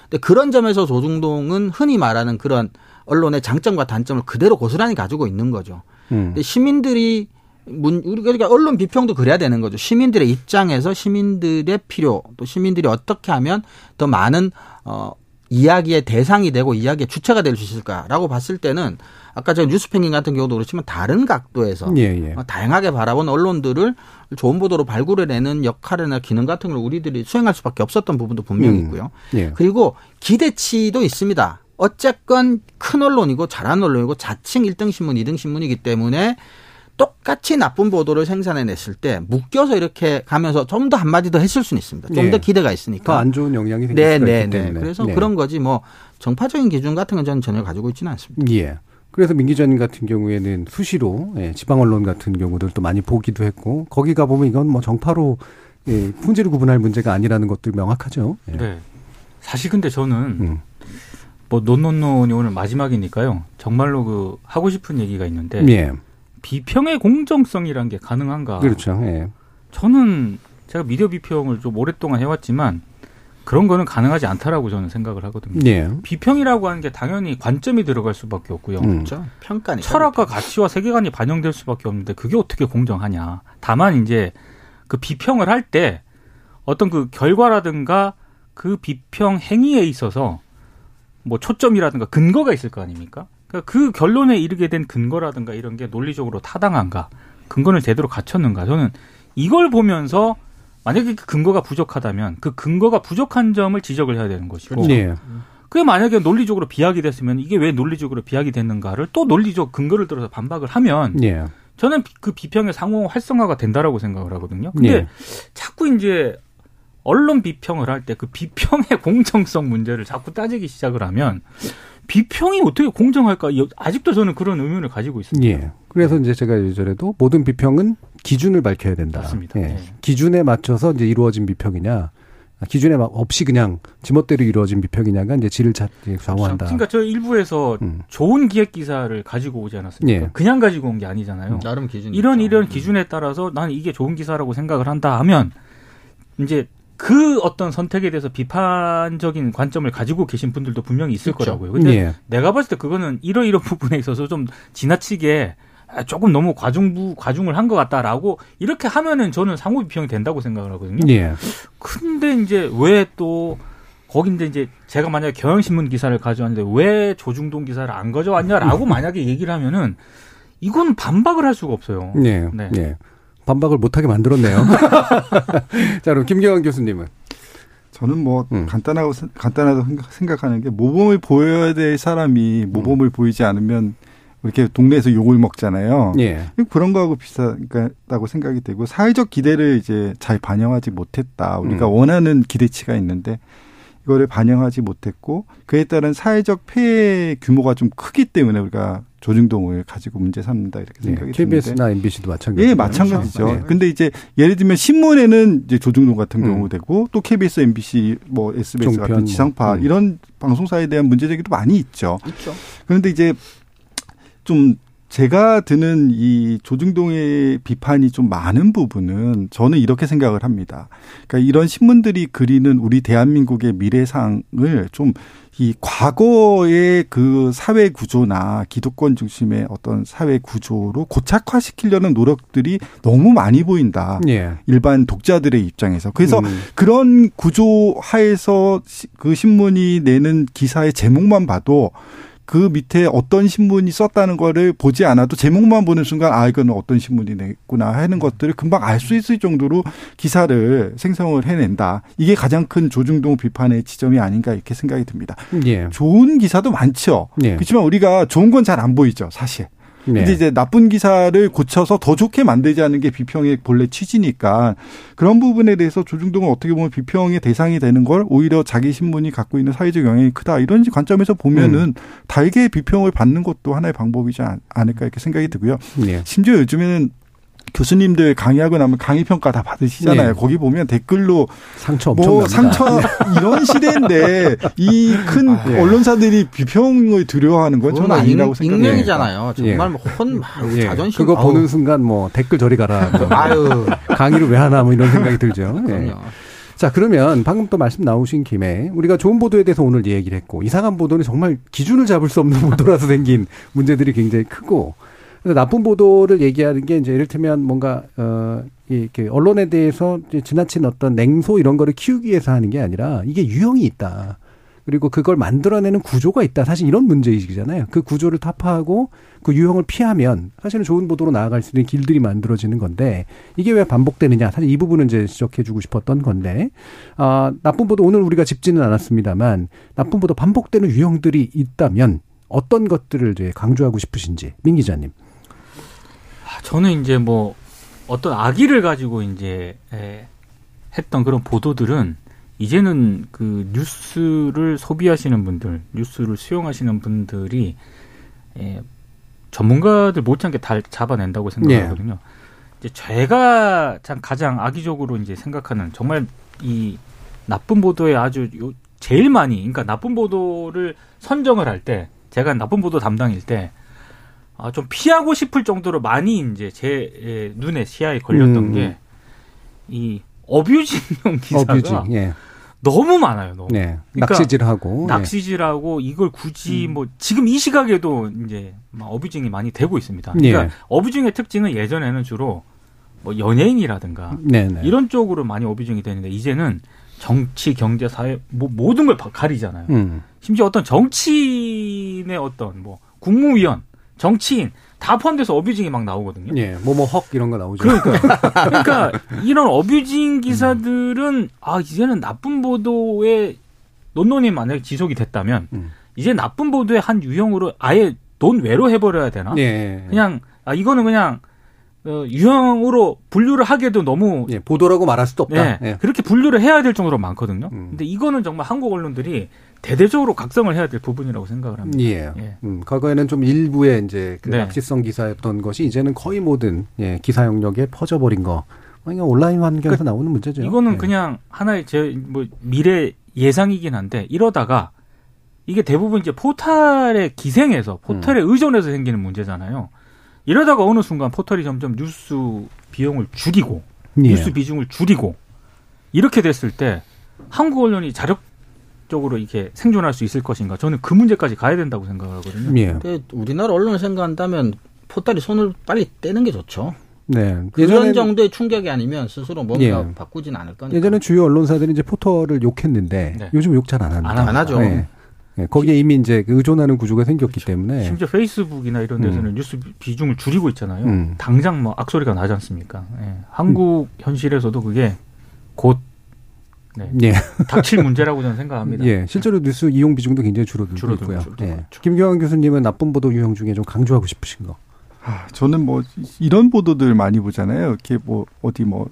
근데 그런 점에서 조중동은 흔히 말하는 그런 언론의 장점과 단점을 그대로 고스란히 가지고 있는 거죠. 음. 근데 시민들이 문, 그러니까 언론 비평도 그래야 되는 거죠. 시민들의 입장에서 시민들의 필요 또 시민들이 어떻게 하면 더 많은 어, 이야기의 대상이 되고 이야기의 주체가 될 수 있을까라고 봤을 때는 아까 저 뉴스펭귄 같은 경우도 그렇지만 다른 각도에서 예, 예. 다양하게 바라본 언론들을 좋은 보도로 발굴해내는 역할이나 기능 같은 걸 우리들이 수행할 수밖에 없었던 부분도 분명히 있고요. 음, 예. 그리고 기대치도 있습니다. 어쨌건 큰 언론이고 잘한 언론이고 자칭 일 등 신문, 이 등 신문이기 때문에 똑같이 나쁜 보도를 생산해냈을 때 묶여서 이렇게 가면서 좀 더 한마디 더 했을 수는 있습니다. 좀 더 네. 기대가 있으니까. 더 안 좋은 영향이 생길 네, 수가 네, 있기 네. 때문에. 그래서 네. 그런 거지 뭐 정파적인 기준 같은 건 저는 전혀 가지고 있지는 않습니다. 예. 그래서 민 기자님 같은 경우에는 수시로 예, 지방 언론 같은 경우들도 많이 보기도 했고 거기 가보면 이건 뭐 정파로 예, 품질을 구분할 문제가 아니라는 것도 명확하죠. 예. 네. 사실 근데 저는 음. 뭐 논논논이 오늘 마지막이니까요. 정말로 그 하고 싶은 얘기가 있는데 예. 비평의 공정성이란 게 가능한가? 그렇죠. 예. 저는 제가 미디어 비평을 좀 오랫동안 해왔지만 그런 거는 가능하지 않다라고 저는 생각을 하거든요. 예. 비평이라고 하는 게 당연히 관점이 들어갈 수밖에 없고요. 음. 그렇죠. 평가니까. 철학과 가치와 세계관이 반영될 수밖에 없는데 그게 어떻게 공정하냐? 다만 이제 그 비평을 할 때 어떤 그 결과라든가 그 비평 행위에 있어서 뭐 초점이라든가 근거가 있을 거 아닙니까? 그 결론에 이르게 된 근거라든가 이런 게 논리적으로 타당한가, 근거를 제대로 갖췄는가. 저는 이걸 보면서 만약에 그 근거가 부족하다면 그 근거가 부족한 점을 지적을 해야 되는 것이고 네. 그게 만약에 논리적으로 비약이 됐으면 이게 왜 논리적으로 비약이 됐는가를 또 논리적 근거를 들어서 반박을 하면 네. 저는 그 비평의 상호 활성화가 된다라고 생각을 하거든요. 근데 네. 자꾸 이제 언론 비평을 할 때 그 비평의 공정성 문제를 자꾸 따지기 시작을 하면 비평이 어떻게 공정할까? 아직도 저는 그런 의문을 가지고 있습니다. 예. 그래서 이제 제가 예전에도 모든 비평은 기준을 밝혀야 된다. 맞습니다. 예. 예. 기준에 맞춰서 이제 이루어진 비평이냐, 기준에 없이 그냥 지멋대로 이루어진 비평이냐가 이제 질을 좌우한다. 그러니까 저 일부에서 음. 좋은 기획 기사를 가지고 오지 않았습니까? 예. 그냥 가지고 온 게 아니잖아요. 나름 기준. 이런 이런 기준에 따라서 난 이게 좋은 기사라고 생각을 한다 하면 이제. 그 어떤 선택에 대해서 비판적인 관점을 가지고 계신 분들도 분명히 있을 그렇죠. 거라고요. 근데 예. 내가 봤을 때 그거는 이러이러 부분에 있어서 좀 지나치게 조금 너무 과중부, 과중을 한 것 같다라고 이렇게 하면은 저는 상호 비평이 된다고 생각을 하거든요. 예. 근데 이제 왜 또 거긴데 이제 제가 만약에 경향신문 기사를 가져왔는데 왜 조중동 기사를 안 가져왔냐라고 만약에 얘기를 하면은 이건 반박을 할 수가 없어요. 예. 네. 예. 반박을 못하게 만들었네요. 자, 그럼 김경환 교수님은? 저는 뭐 음. 간단하고 간단하다고 생각하는 게 모범을 보여야 될 사람이 모범을 음. 보이지 않으면 이렇게 동네에서 욕을 먹잖아요. 예. 그런 거하고 비슷하다고 생각이 되고 사회적 기대를 이제 잘 반영하지 못했다. 우리가 음. 원하는 기대치가 있는데 이거를 반영하지 못했고 그에 따른 사회적 폐해 규모가 좀 크기 때문에 우리가 조중동을 가지고 문제 삼는다 이렇게 생각이 듭니다. 예, 케이비에스나 엠비씨도 마찬가지죠. 예, 마찬가지죠. 네. 근데 이제 예를 들면 신문에는 이제 조중동 같은 경우 음. 되고 또 케이비에스, 엠비씨, 뭐 에스비에스 종편, 같은 지상파 음. 이런 방송사에 대한 문제 제기도 많이 있죠. 있죠. 그런데 이제 좀 제가 드는 이 조중동의 비판이 좀 많은 부분은 저는 이렇게 생각을 합니다. 그러니까 이런 신문들이 그리는 우리 대한민국의 미래상을 좀 이 과거의 그 사회 구조나 기득권 중심의 어떤 사회 구조로 고착화시키려는 노력들이 너무 많이 보인다. 예. 일반 독자들의 입장에서. 그래서 음. 그런 구조 하에서 그 신문이 내는 기사의 제목만 봐도 그 밑에 어떤 신문이 썼다는 거를 보지 않아도 제목만 보는 순간 아 이건 어떤 신문이 냈구나 하는 것들을 금방 알 수 있을 정도로 기사를 생성을 해낸다. 이게 가장 큰 조중동 비판의 지점이 아닌가 이렇게 생각이 듭니다. 예. 좋은 기사도 많죠. 예. 그렇지만 우리가 좋은 건 잘 안 보이죠 사실. 근데 네. 이제 나쁜 기사를 고쳐서 더 좋게 만들자는 게 비평의 본래 취지니까 그런 부분에 대해서 조중동은 어떻게 보면 비평의 대상이 되는 걸 오히려 자기 신문이 갖고 있는 사회적 영향이 크다. 이런 관점에서 보면은 음. 달게 비평을 받는 것도 하나의 방법이지 않을까 이렇게 생각이 들고요. 네. 심지어 요즘에는 교수님들 강의하고 나면 강의 평가 다 받으시잖아요. 네. 거기 보면 댓글로 상처 엄청 뭐 상처 이런 시대인데 이 큰 아, 네. 언론사들이 비평을 두려워하는 건 저는 아니라고 생각해요. 익명이잖아요. 정말 뭐 헌 예. 자존심. 그거 아우. 보는 순간 뭐 댓글 저리 가라. 뭐. 아유 강의를 왜 하나 뭐 이런 생각이 들죠. 네. 자 그러면 방금 또 말씀 나오신 김에 우리가 좋은 보도에 대해서 오늘 얘기를 했고 이상한 보도는 정말 기준을 잡을 수 없는 보도라서 생긴 문제들이 굉장히 크고. 그래서 나쁜 보도를 얘기하는 게 이제 예를 들면 뭔가 어 이렇게 언론에 대해서 지나친 어떤 냉소 이런 거를 키우기 위해서 하는 게 아니라 이게 유형이 있다. 그리고 그걸 만들어내는 구조가 있다. 사실 이런 문제이잖아요. 그 구조를 타파하고 그 유형을 피하면 사실은 좋은 보도로 나아갈 수 있는 길들이 만들어지는 건데 이게 왜 반복되느냐. 사실 이 부분은 이제 지적해주고 싶었던 건데 아, 나쁜 보도 오늘 우리가 짚지는 않았습니다만 나쁜 보도 반복되는 유형들이 있다면 어떤 것들을 이제 강조하고 싶으신지 민 기자님. 저는 이제 뭐 어떤 악의를 가지고 이제 했던 그런 보도들은 이제는 그 뉴스를 소비하시는 분들, 뉴스를 수용하시는 분들이 예, 전문가들 못지않게 다 잡아낸다고 생각하거든요. 네. 이제 제가 참 가장 악의적으로 이제 생각하는 정말 이 나쁜 보도에 아주 요 제일 많이, 그러니까 나쁜 보도를 선정을 할 때, 제가 나쁜 보도 담당일 때, 아, 좀 피하고 싶을 정도로 많이 이제 제 눈에 시야에 걸렸던 음. 게 이 어뷰징용 기사가 어뷰징, 예. 너무 많아요. 너무. 네, 그러니까 낚시질하고 낚시질하고 예. 이걸 굳이 음. 뭐 지금 이 시각에도 이제 막 어뷰징이 많이 되고 있습니다. 그러니까 예. 어뷰징의 특징은 예전에는 주로 뭐 연예인이라든가 네네. 이런 쪽으로 많이 어뷰징이 되는데 이제는 정치, 경제, 사회 뭐 모든 걸 가리잖아요. 음. 심지어 어떤 정치인의 어떤 뭐 국무위원, 정치인 다 포함돼서 어뷰징이 막 나오거든요. 예, 뭐뭐 헉 이런 거 나오죠. 그러니까, 그러니까 이런 어뷰징 기사들은 음. 아 이제는 나쁜 보도에 논논이 만약에 지속이 됐다면 음. 이제 나쁜 보도의 한 유형으로 아예 논외로 해버려야 되나? 예. 그냥 아 이거는 그냥 어, 유형으로 분류를 하기에도 너무 예, 보도라고 말할 수도 없다. 예, 예. 그렇게 분류를 해야 될 정도로 많거든요. 음. 근데 이거는 정말 한국 언론들이 대대적으로 각성을 해야 될 부분이라고 생각을 합니다. 예. 예. 음, 과거에는 좀 일부의 이제 그 네. 악질성 기사였던 것이 이제는 거의 모든 예, 기사 영역에 퍼져버린 거. 그러니까 온라인 환경에서 그러니까 나오는 문제죠. 이거는 예. 그냥 하나의 제 뭐 미래 예상이긴 한데 이러다가 이게 대부분 이제 포털에 기생해서 포털에 음. 의존해서 생기는 문제잖아요. 이러다가 어느 순간 포털이 점점 뉴스 비용을 줄이고 예. 뉴스 비중을 줄이고 이렇게 됐을 때 한국 언론이 자력 쪽으로 이렇게 생존할 수 있을 것인가? 저는 그 문제까지 가야 된다고 생각하거든요. 예. 근데 우리나라 언론을 생각한다면 포털이 손을 빨리 떼는 게 좋죠. 네. 그런 정도의 충격이 아니면 스스로 뭔가 예. 바꾸진 않을 거니까. 예전에 주요 언론사들이 이제 포털을 욕했는데 네. 요즘 욕 잘 안 합니다. 안, 안 하죠. 네. 네. 거기에 이미 이제 의존하는 구조가 생겼기 그렇죠. 때문에. 심지어 페이스북이나 이런 데서는 음. 뉴스 비중을 줄이고 있잖아요. 음. 당장 뭐 악소리가 나지 않습니까? 네. 한국 음. 현실에서도 그게 곧 네. 예. 닥칠 문제라고 저는 생각합니다. 예. 실제로 뉴스 이용 비중도 굉장히 줄어들고 줄어들고 있고요. 줄어들고 예. 김경환 교수님은 나쁜 보도 유형 중에 좀 강조하고 싶으신 거? 아, 저는 뭐 이런 보도들 많이 보잖아요. 이렇게 뭐 어디 뭐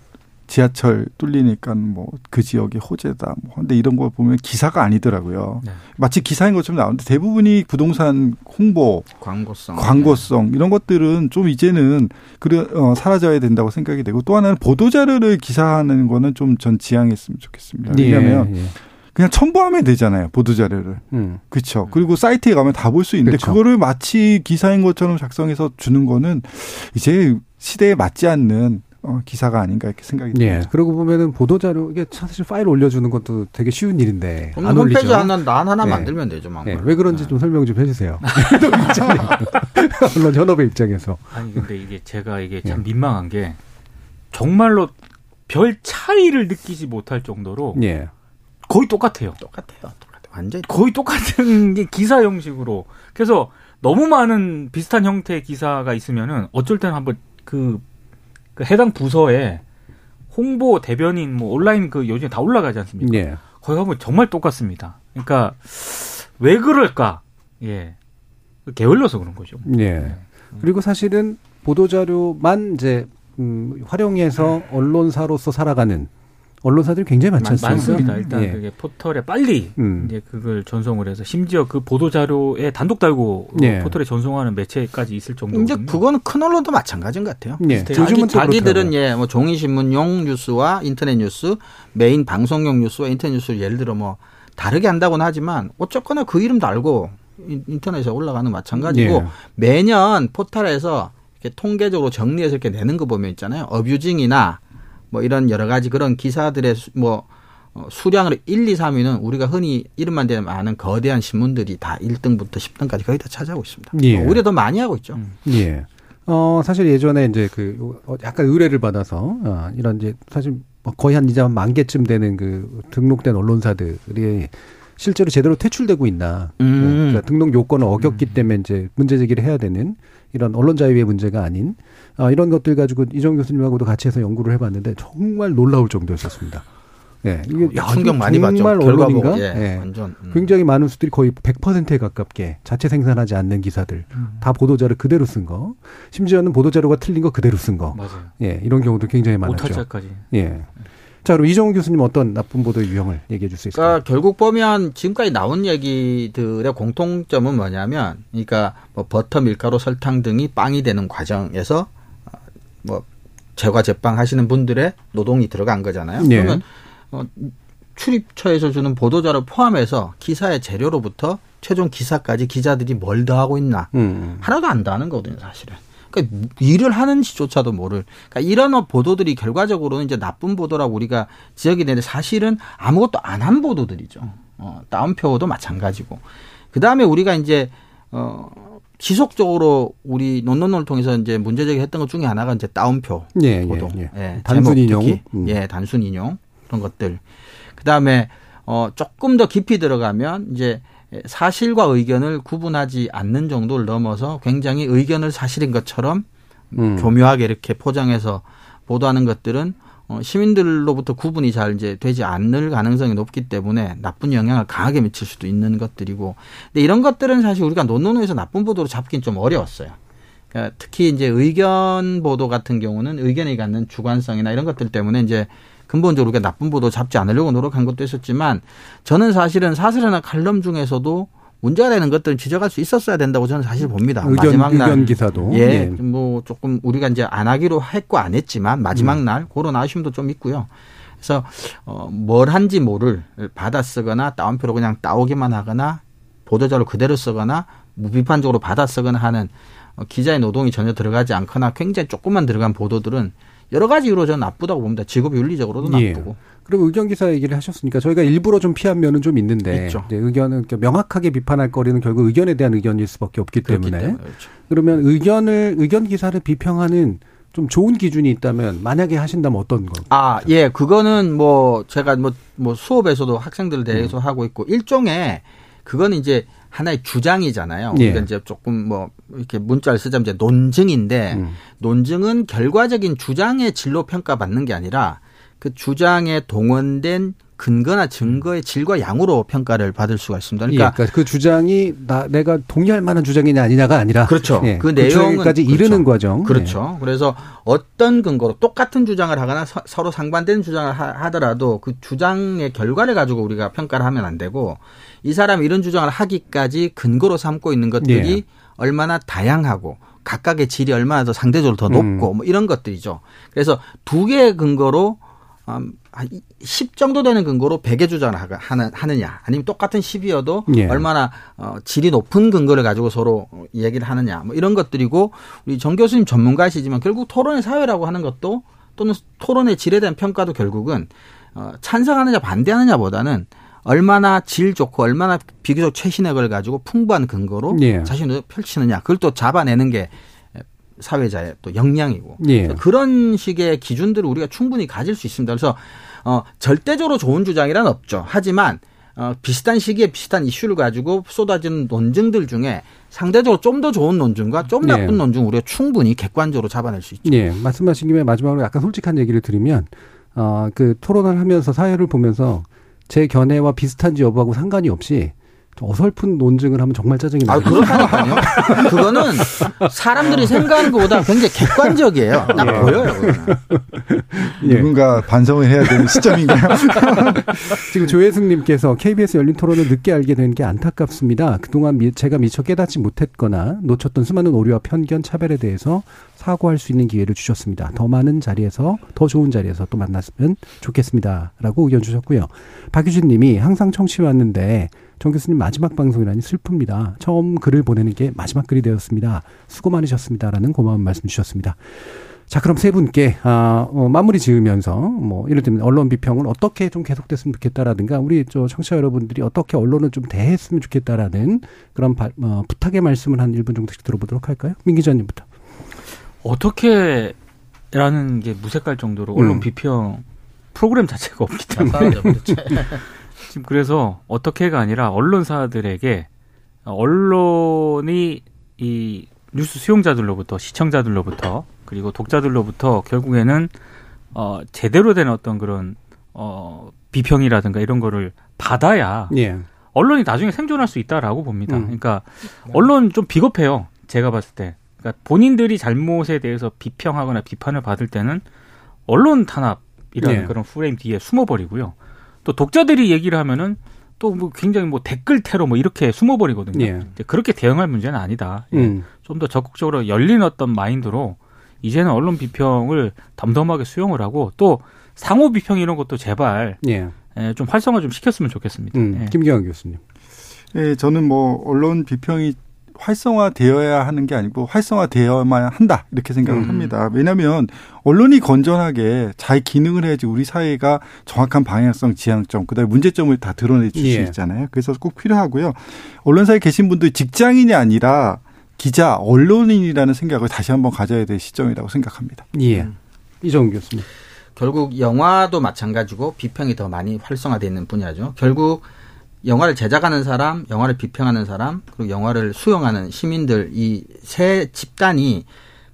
지하철 뚫리니까 뭐 그 지역이 호재다. 뭐 근데 이런 거 보면 기사가 아니더라고요. 네. 마치 기사인 것처럼 나오는데 대부분이 부동산 홍보, 광고성, 광고성 네. 이런 것들은 좀 이제는 그래 어, 사라져야 된다고 생각이 되고 또 하나는 보도자료를 기사하는 거는 좀 전 지양했으면 좋겠습니다. 왜냐하면 예, 예. 그냥 첨부하면 되잖아요. 보도자료를. 음. 그렇죠. 그리고 사이트에 가면 다 볼 수 있는데 그쵸. 그거를 마치 기사인 것처럼 작성해서 주는 거는 이제 시대에 맞지 않는 어, 기사가 아닌가 이렇게 생각이 듭니다. 예. 그러고 보면은 보도자료 이게 사실 파일 올려주는 것도 되게 쉬운 일인데 안 홈페이지 올리죠. 홈페이지 하나 난 하나 네. 만들면 되죠. 네. 왜 그런지 네. 좀 설명 좀 해주세요. 물론 현업의 입장에서. 아니 근데 이게 제가 이게 참 네. 민망한 게 정말로 별 차이를 느끼지 못할 정도로 네. 거의 똑같아요. 똑같아요. 똑같아요. 완전 거의 똑같은 게 기사 형식으로. 그래서 너무 많은 비슷한 형태의 기사가 있으면은 어쩔 때는 한번 그 그 해당 부서에 홍보 대변인 뭐 온라인 그 요즘에 다 올라가지 않습니까? 예. 거기 가면 정말 똑같습니다. 그러니까 왜 그럴까? 예, 게을러서 그런 거죠. 예. 그리고 사실은 보도자료만 이제 음, 활용해서 언론사로서 살아가는 언론사들이 굉장히 많지 않습니까? 많습니다. 일단 예. 그게 포털에 빨리 음. 이제 그걸 전송을 해서 심지어 그 보도자료에 단독 달고 예. 포털에 전송하는 매체까지 있을 정도로. 이제 그거는 큰 언론도 마찬가지인 것 같아요. 예. 자기, 자기들은 예, 뭐 종이신문용 뉴스와 인터넷 뉴스, 메인 방송용 뉴스와 인터넷 뉴스를 예를 들어 뭐 다르게 한다고는 하지만 어쨌거나 그 이름 달고 인터넷에 올라가는 마찬가지고 예. 매년 포털에서 이렇게 통계적으로 정리해서 이렇게 내는 거 보면 있잖아요. 어뷰징이나 뭐 이런 여러 가지 그런 기사들의 뭐 수량을 일, 이, 삼 위는 우리가 흔히 이름만 대면 아는 거대한 신문들이 다 일 등부터 십 등까지 거의 다 차지하고 있습니다. 예. 오히려 더 많이 하고 있죠. 음. 예. 어, 사실 예전에 이제 그 약간 의뢰를 받아서 어, 이런 이제 사실 거의 한 이제 만 개쯤 되는 그 등록된 언론사들이 실제로 제대로 퇴출되고 있나. 음. 뭐 그러니까 등록 요건을 어겼기 음. 때문에 이제 문제 제기를 해야 되는 이런 언론 자유의 문제가 아닌 아, 이런 것들 가지고 이정훈 교수님하고도 같이 해서 연구를 해봤는데 정말 놀라울 정도였었습니다. 네. 이게 어, 야, 충격 많이 받죠. 정말 언론인가? 예, 네. 완전. 음. 굉장히 많은 수들이 거의 백 퍼센트에 가깝게 자체 생산하지 않는 기사들. 음. 다 보도자료 그대로 쓴 거. 심지어는 보도자료가 틀린 거 그대로 쓴 거. 맞아요. 예, 이런 경우도 굉장히 많았죠. 오타짜까지. 예. 자, 그럼 이정훈 교수님 어떤 나쁜 보도의 유형을 얘기해 줄 수 있을까요? 그러니까 결국 보면 지금까지 나온 얘기들의 공통점은 뭐냐면, 그러니까 뭐 버터, 밀가루, 설탕 등이 빵이 되는 과정에서 뭐 제과 제빵 하시는 분들의 노동이 들어간 거잖아요. 네. 그러면 어, 출입처에서 주는 보도자료 포함해서 기사의 재료로부터 최종 기사까지 기자들이 뭘 더 하고 있나 음. 하나도 안다는 거거든요, 사실은. 그러니까 일을 하는지조차도 모를. 그러니까 이런 보도들이 결과적으로는 이제 나쁜 보도라고 우리가 지적이 되는데 사실은 아무것도 안 한 보도들이죠. 어, 다운표도 마찬가지고. 그 다음에 우리가 이제 어. 지속적으로 우리 논논논을 통해서 이제 문제제기 했던 것 중에 하나가 이제 따옴표 예, 보도. 예, 예. 예, 단순 인용. 음. 예, 단순 인용. 그런 것들. 그 다음에, 어, 조금 더 깊이 들어가면 이제 사실과 의견을 구분하지 않는 정도를 넘어서 굉장히 의견을 사실인 것처럼 음. 교묘하게 이렇게 포장해서 보도하는 것들은 어, 시민들로부터 구분이 잘 이제 되지 않을 가능성이 높기 때문에 나쁜 영향을 강하게 미칠 수도 있는 것들이고, 근데 이런 것들은 사실 우리가 논논에서 나쁜 보도로 잡긴 좀 어려웠어요. 그러니까 특히 이제 의견 보도 같은 경우는 의견이 갖는 주관성이나 이런 것들 때문에 이제 근본적으로 우리가 나쁜 보도 잡지 않으려고 노력한 것도 있었지만, 저는 사실은 사설이나 칼럼 중에서도 문제가 되는 것들은 지적할 수 있었어야 된다고 저는 사실 봅니다. 의견, 마지막 날 의견 기사도 예, 예, 뭐 조금 우리가 이제 안 하기로 했고 안 했지만 마지막 음. 날 그런 아쉬움도 좀 있고요. 그래서 어, 뭘 한지 모를 받아 쓰거나 따옴표로 그냥 따오기만 하거나 보도자료 그대로 쓰거나 무비판적으로 받아 쓰거나 하는 어, 기자의 노동이 전혀 들어가지 않거나 굉장히 조금만 들어간 보도들은 여러 가지 이유로 저는 나쁘다고 봅니다. 직업 윤리적으로도 나쁘고. 예. 그리고 의견 기사 얘기를 하셨으니까 저희가 일부러 좀 피한 면은 좀 있는데 이제 의견은 명확하게 비판할 거리는 결국 의견에 대한 의견일 수밖에 없기 때문에. 때문에 그렇죠. 그러면 의견을 의견 기사를 비평하는 좀 좋은 기준이 있다면 만약에 하신다면 어떤 거? 아, 예, 그거는 뭐 제가 뭐, 뭐 수업에서도 학생들 대해서 음. 하고 있고 일종의 그거는 이제 하나의 주장이잖아요. 우리가 예. 이제 조금 뭐 이렇게 문자를 쓰자면 이제 논증인데 음. 논증은 결과적인 주장의 질로 평가받는 게 아니라 그 주장에 동원된 근거나 증거의 질과 양으로 평가를 받을 수가 있습니다. 그러니까, 예, 그러니까 그 주장이 나, 내가 동의할 만한 주장이냐 아니냐가 아니라 그렇죠. 예, 그, 그 내용까지 그렇죠. 이르는 과정. 그렇죠. 예. 그래서 어떤 근거로 똑같은 주장을 하거나 서, 서로 상반되는 주장을 하, 하더라도 그 주장의 결과를 가지고 우리가 평가를 하면 안 되고 이 사람이 이런 주장을 하기까지 근거로 삼고 있는 것들이 예. 얼마나 다양하고 각각의 질이 얼마나 더 상대적으로 더 높고 음. 뭐 이런 것들이죠. 그래서 두 개의 근거로 한 십 정도 되는 근거로 백의 주장을 하느냐 아니면 똑같은 십이어도 예. 얼마나 질이 높은 근거를 가지고 서로 얘기를 하느냐 뭐 이런 것들이고 우리 정 교수님 전문가이시지만 결국 토론의 사회라고 하는 것도 또는 토론의 질에 대한 평가도 결국은 찬성하느냐 반대하느냐보다는 얼마나 질 좋고 얼마나 비교적 최신의 걸 가지고 풍부한 근거로 예. 자신을 펼치느냐 그걸 또 잡아내는 게 사회자의 또 역량이고 예. 그런 식의 기준들을 우리가 충분히 가질 수 있습니다. 그래서 어, 절대적으로 좋은 주장이란 없죠. 하지만 어, 비슷한 시기에 비슷한 이슈를 가지고 쏟아지는 논증들 중에 상대적으로 좀 더 좋은 논증과 좀 나쁜 예. 논증 우리가 충분히 객관적으로 잡아낼 수 있죠. 예. 말씀하신 김에 마지막으로 약간 솔직한 얘기를 드리면 어, 그 토론을 하면서 사회를 보면서 제 견해와 비슷한지 여부하고 상관이 없이 어설픈 논증을 하면 정말 짜증이 나요. 아, 그렇다니까요. 그거는 사람들이 생각하는 것보다 굉장히 객관적이에요. 딱 예. 보여요. 예. 누군가 반성을 해야 되는 시점인가요? 지금 조혜승님께서 케이비에스 열린 토론을 늦게 알게 된 게 안타깝습니다. 그동안 미, 제가 미처 깨닫지 못했거나 놓쳤던 수많은 오류와 편견, 차별에 대해서 사고할 수 있는 기회를 주셨습니다. 더 많은 자리에서 더 좋은 자리에서 또 만났으면 좋겠습니다. 라고 의견 주셨고요. 박유진 님이 항상 청취해왔는데 정 교수님 마지막 방송이라니 슬픕니다. 처음 글을 보내는 게 마지막 글이 되었습니다. 수고 많으셨습니다. 라는 고마운 말씀 주셨습니다. 자, 그럼 세 분께 아, 어, 마무리 지으면서 뭐 예를 들면 언론 비평은 어떻게 좀 계속됐으면 좋겠다라든가 우리 저 청취자 여러분들이 어떻게 언론을 좀 대했으면 좋겠다라는 그런 바, 어, 부탁의 말씀을 한 일 분 정도씩 들어보도록 할까요? 민 기자님부터. 어떻게 라는 게 무색할 정도로 언론 음. 비평 프로그램 자체가 없기 때문에 지금 그래서 어떻게가 아니라 언론사들에게 언론이 이 뉴스 수용자들로부터 시청자들로부터 그리고 독자들로부터 결국에는 어, 제대로 된 어떤 그런 어, 비평이라든가 이런 거를 받아야 예. 언론이 나중에 생존할 수 있다라고 봅니다. 음. 그러니까 언론 좀 비겁해요. 제가 봤을 때. 그러니까 본인들이 잘못에 대해서 비평하거나 비판을 받을 때는 언론 탄압이라는 예. 그런 프레임 뒤에 숨어버리고요. 또 독자들이 얘기를 하면은 또 뭐 굉장히 뭐 댓글 테러 뭐 이렇게 숨어버리거든요. 예. 그렇게 대응할 문제는 아니다. 음. 좀 더 적극적으로 열린 어떤 마인드로 이제는 언론 비평을 덤덤하게 수용을 하고 또 상호 비평 이런 것도 제발 예. 좀 활성화 좀 시켰으면 좋겠습니다. 음. 예. 김경환 교수님. 예, 저는 뭐 언론 비평이 활성화되어야 하는 게 아니고 활성화되어야만 한다 이렇게 생각을 음. 합니다. 왜냐하면 언론이 건전하게 잘 기능을 해야지 우리 사회가 정확한 방향성, 지향점, 그다음에 문제점을 다 드러내줄 예. 수 있잖아요. 그래서 꼭 필요하고요. 언론사에 계신 분들 직장인이 아니라 기자, 언론인이라는 생각을 다시 한번 가져야 될 시점이라고 생각합니다. 예, 음. 이정훈 교수님. 결국 영화도 마찬가지고 비평이 더 많이 활성화되어 있는 분야죠. 결국 영화를 제작하는 사람, 영화를 비평하는 사람, 그리고 영화를 수용하는 시민들 이 세 집단이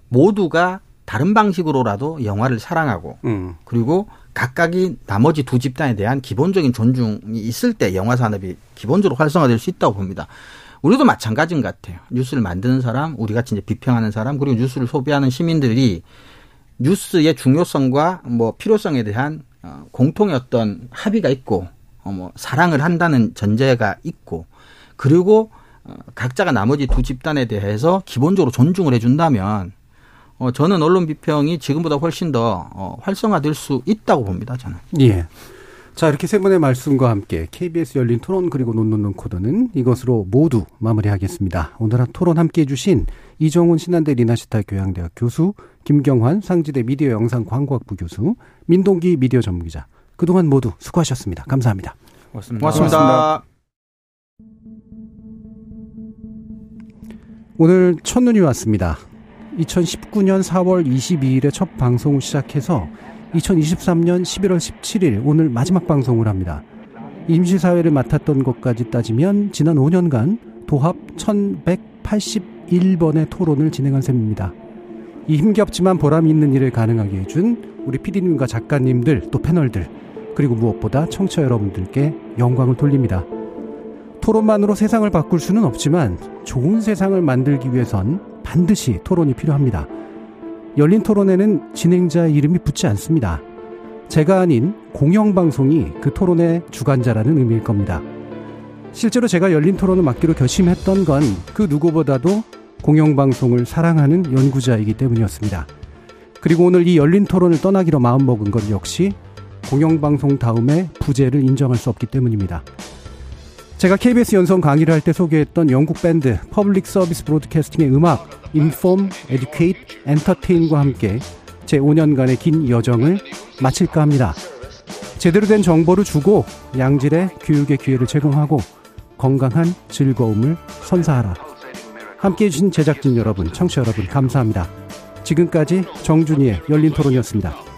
모두가 다른 방식으로라도 영화를 사랑하고 음. 그리고 각각이 나머지 두 집단에 대한 기본적인 존중이 있을 때 영화 산업이 기본적으로 활성화될 수 있다고 봅니다. 우리도 마찬가지인 것 같아요. 뉴스를 만드는 사람, 우리 같이 이제 비평하는 사람, 그리고 뉴스를 소비하는 시민들이 뉴스의 중요성과 뭐 필요성에 대한 공통의 어떤 합의가 있고 어, 뭐, 사랑을 한다는 전제가 있고, 그리고, 어, 각자가 나머지 두 집단에 대해서 기본적으로 존중을 해준다면, 어, 저는 언론 비평이 지금보다 훨씬 더, 어, 활성화될 수 있다고 봅니다, 저는. 예. 자, 이렇게 세 분의 말씀과 함께 케이비에스 열린 토론 그리고 논논논 코너는 이것으로 모두 마무리하겠습니다. 오늘 토론 함께 해주신 이정훈 신한대 리나시타 교양대학 교수, 김경환 상지대 미디어 영상 광고학부 교수, 민동기 미디어 전문기자, 그동안 모두 수고하셨습니다. 감사합니다. 고맙습니다. 고맙습니다. 고맙습니다. 오늘 첫눈이 왔습니다. 이천십구년 사월 이십이일에 첫 방송을 시작해서 이천이십삼년 십일월 십칠일 오늘 마지막 방송을 합니다. 임시사회를 맡았던 것까지 따지면 지난 오년간 도합 천백팔십일번의 토론을 진행한 셈입니다. 이 힘겹지만 보람 있는 일을 가능하게 해준 우리 피디님과 작가님들 또 패널들 그리고 무엇보다 청취자 여러분들께 영광을 돌립니다. 토론만으로 세상을 바꿀 수는 없지만 좋은 세상을 만들기 위해선 반드시 토론이 필요합니다. 열린 토론에는 진행자의 이름이 붙지 않습니다. 제가 아닌 공영방송이 그 토론의 주관자라는 의미일 겁니다. 실제로 제가 열린 토론을 맡기로 결심했던 건 그 누구보다도 공영방송을 사랑하는 연구자이기 때문이었습니다. 그리고 오늘 이 열린 토론을 떠나기로 마음먹은 것 역시 공영방송 다음에 부재를 인정할 수 없기 때문입니다. 제가 케이비에스 연성 강의를 할 때 소개했던 영국 밴드 퍼블릭 서비스 브로드캐스팅의 음악 Inform, Educate, Entertain과 함께 제 오년간의 긴 여정을 마칠까 합니다. 제대로 된 정보를 주고 양질의 교육의 기회를 제공하고 건강한 즐거움을 선사하라. 함께해 주신 제작진 여러분, 청취자 여러분 감사합니다. 지금까지 정준희의 열린 토론이었습니다.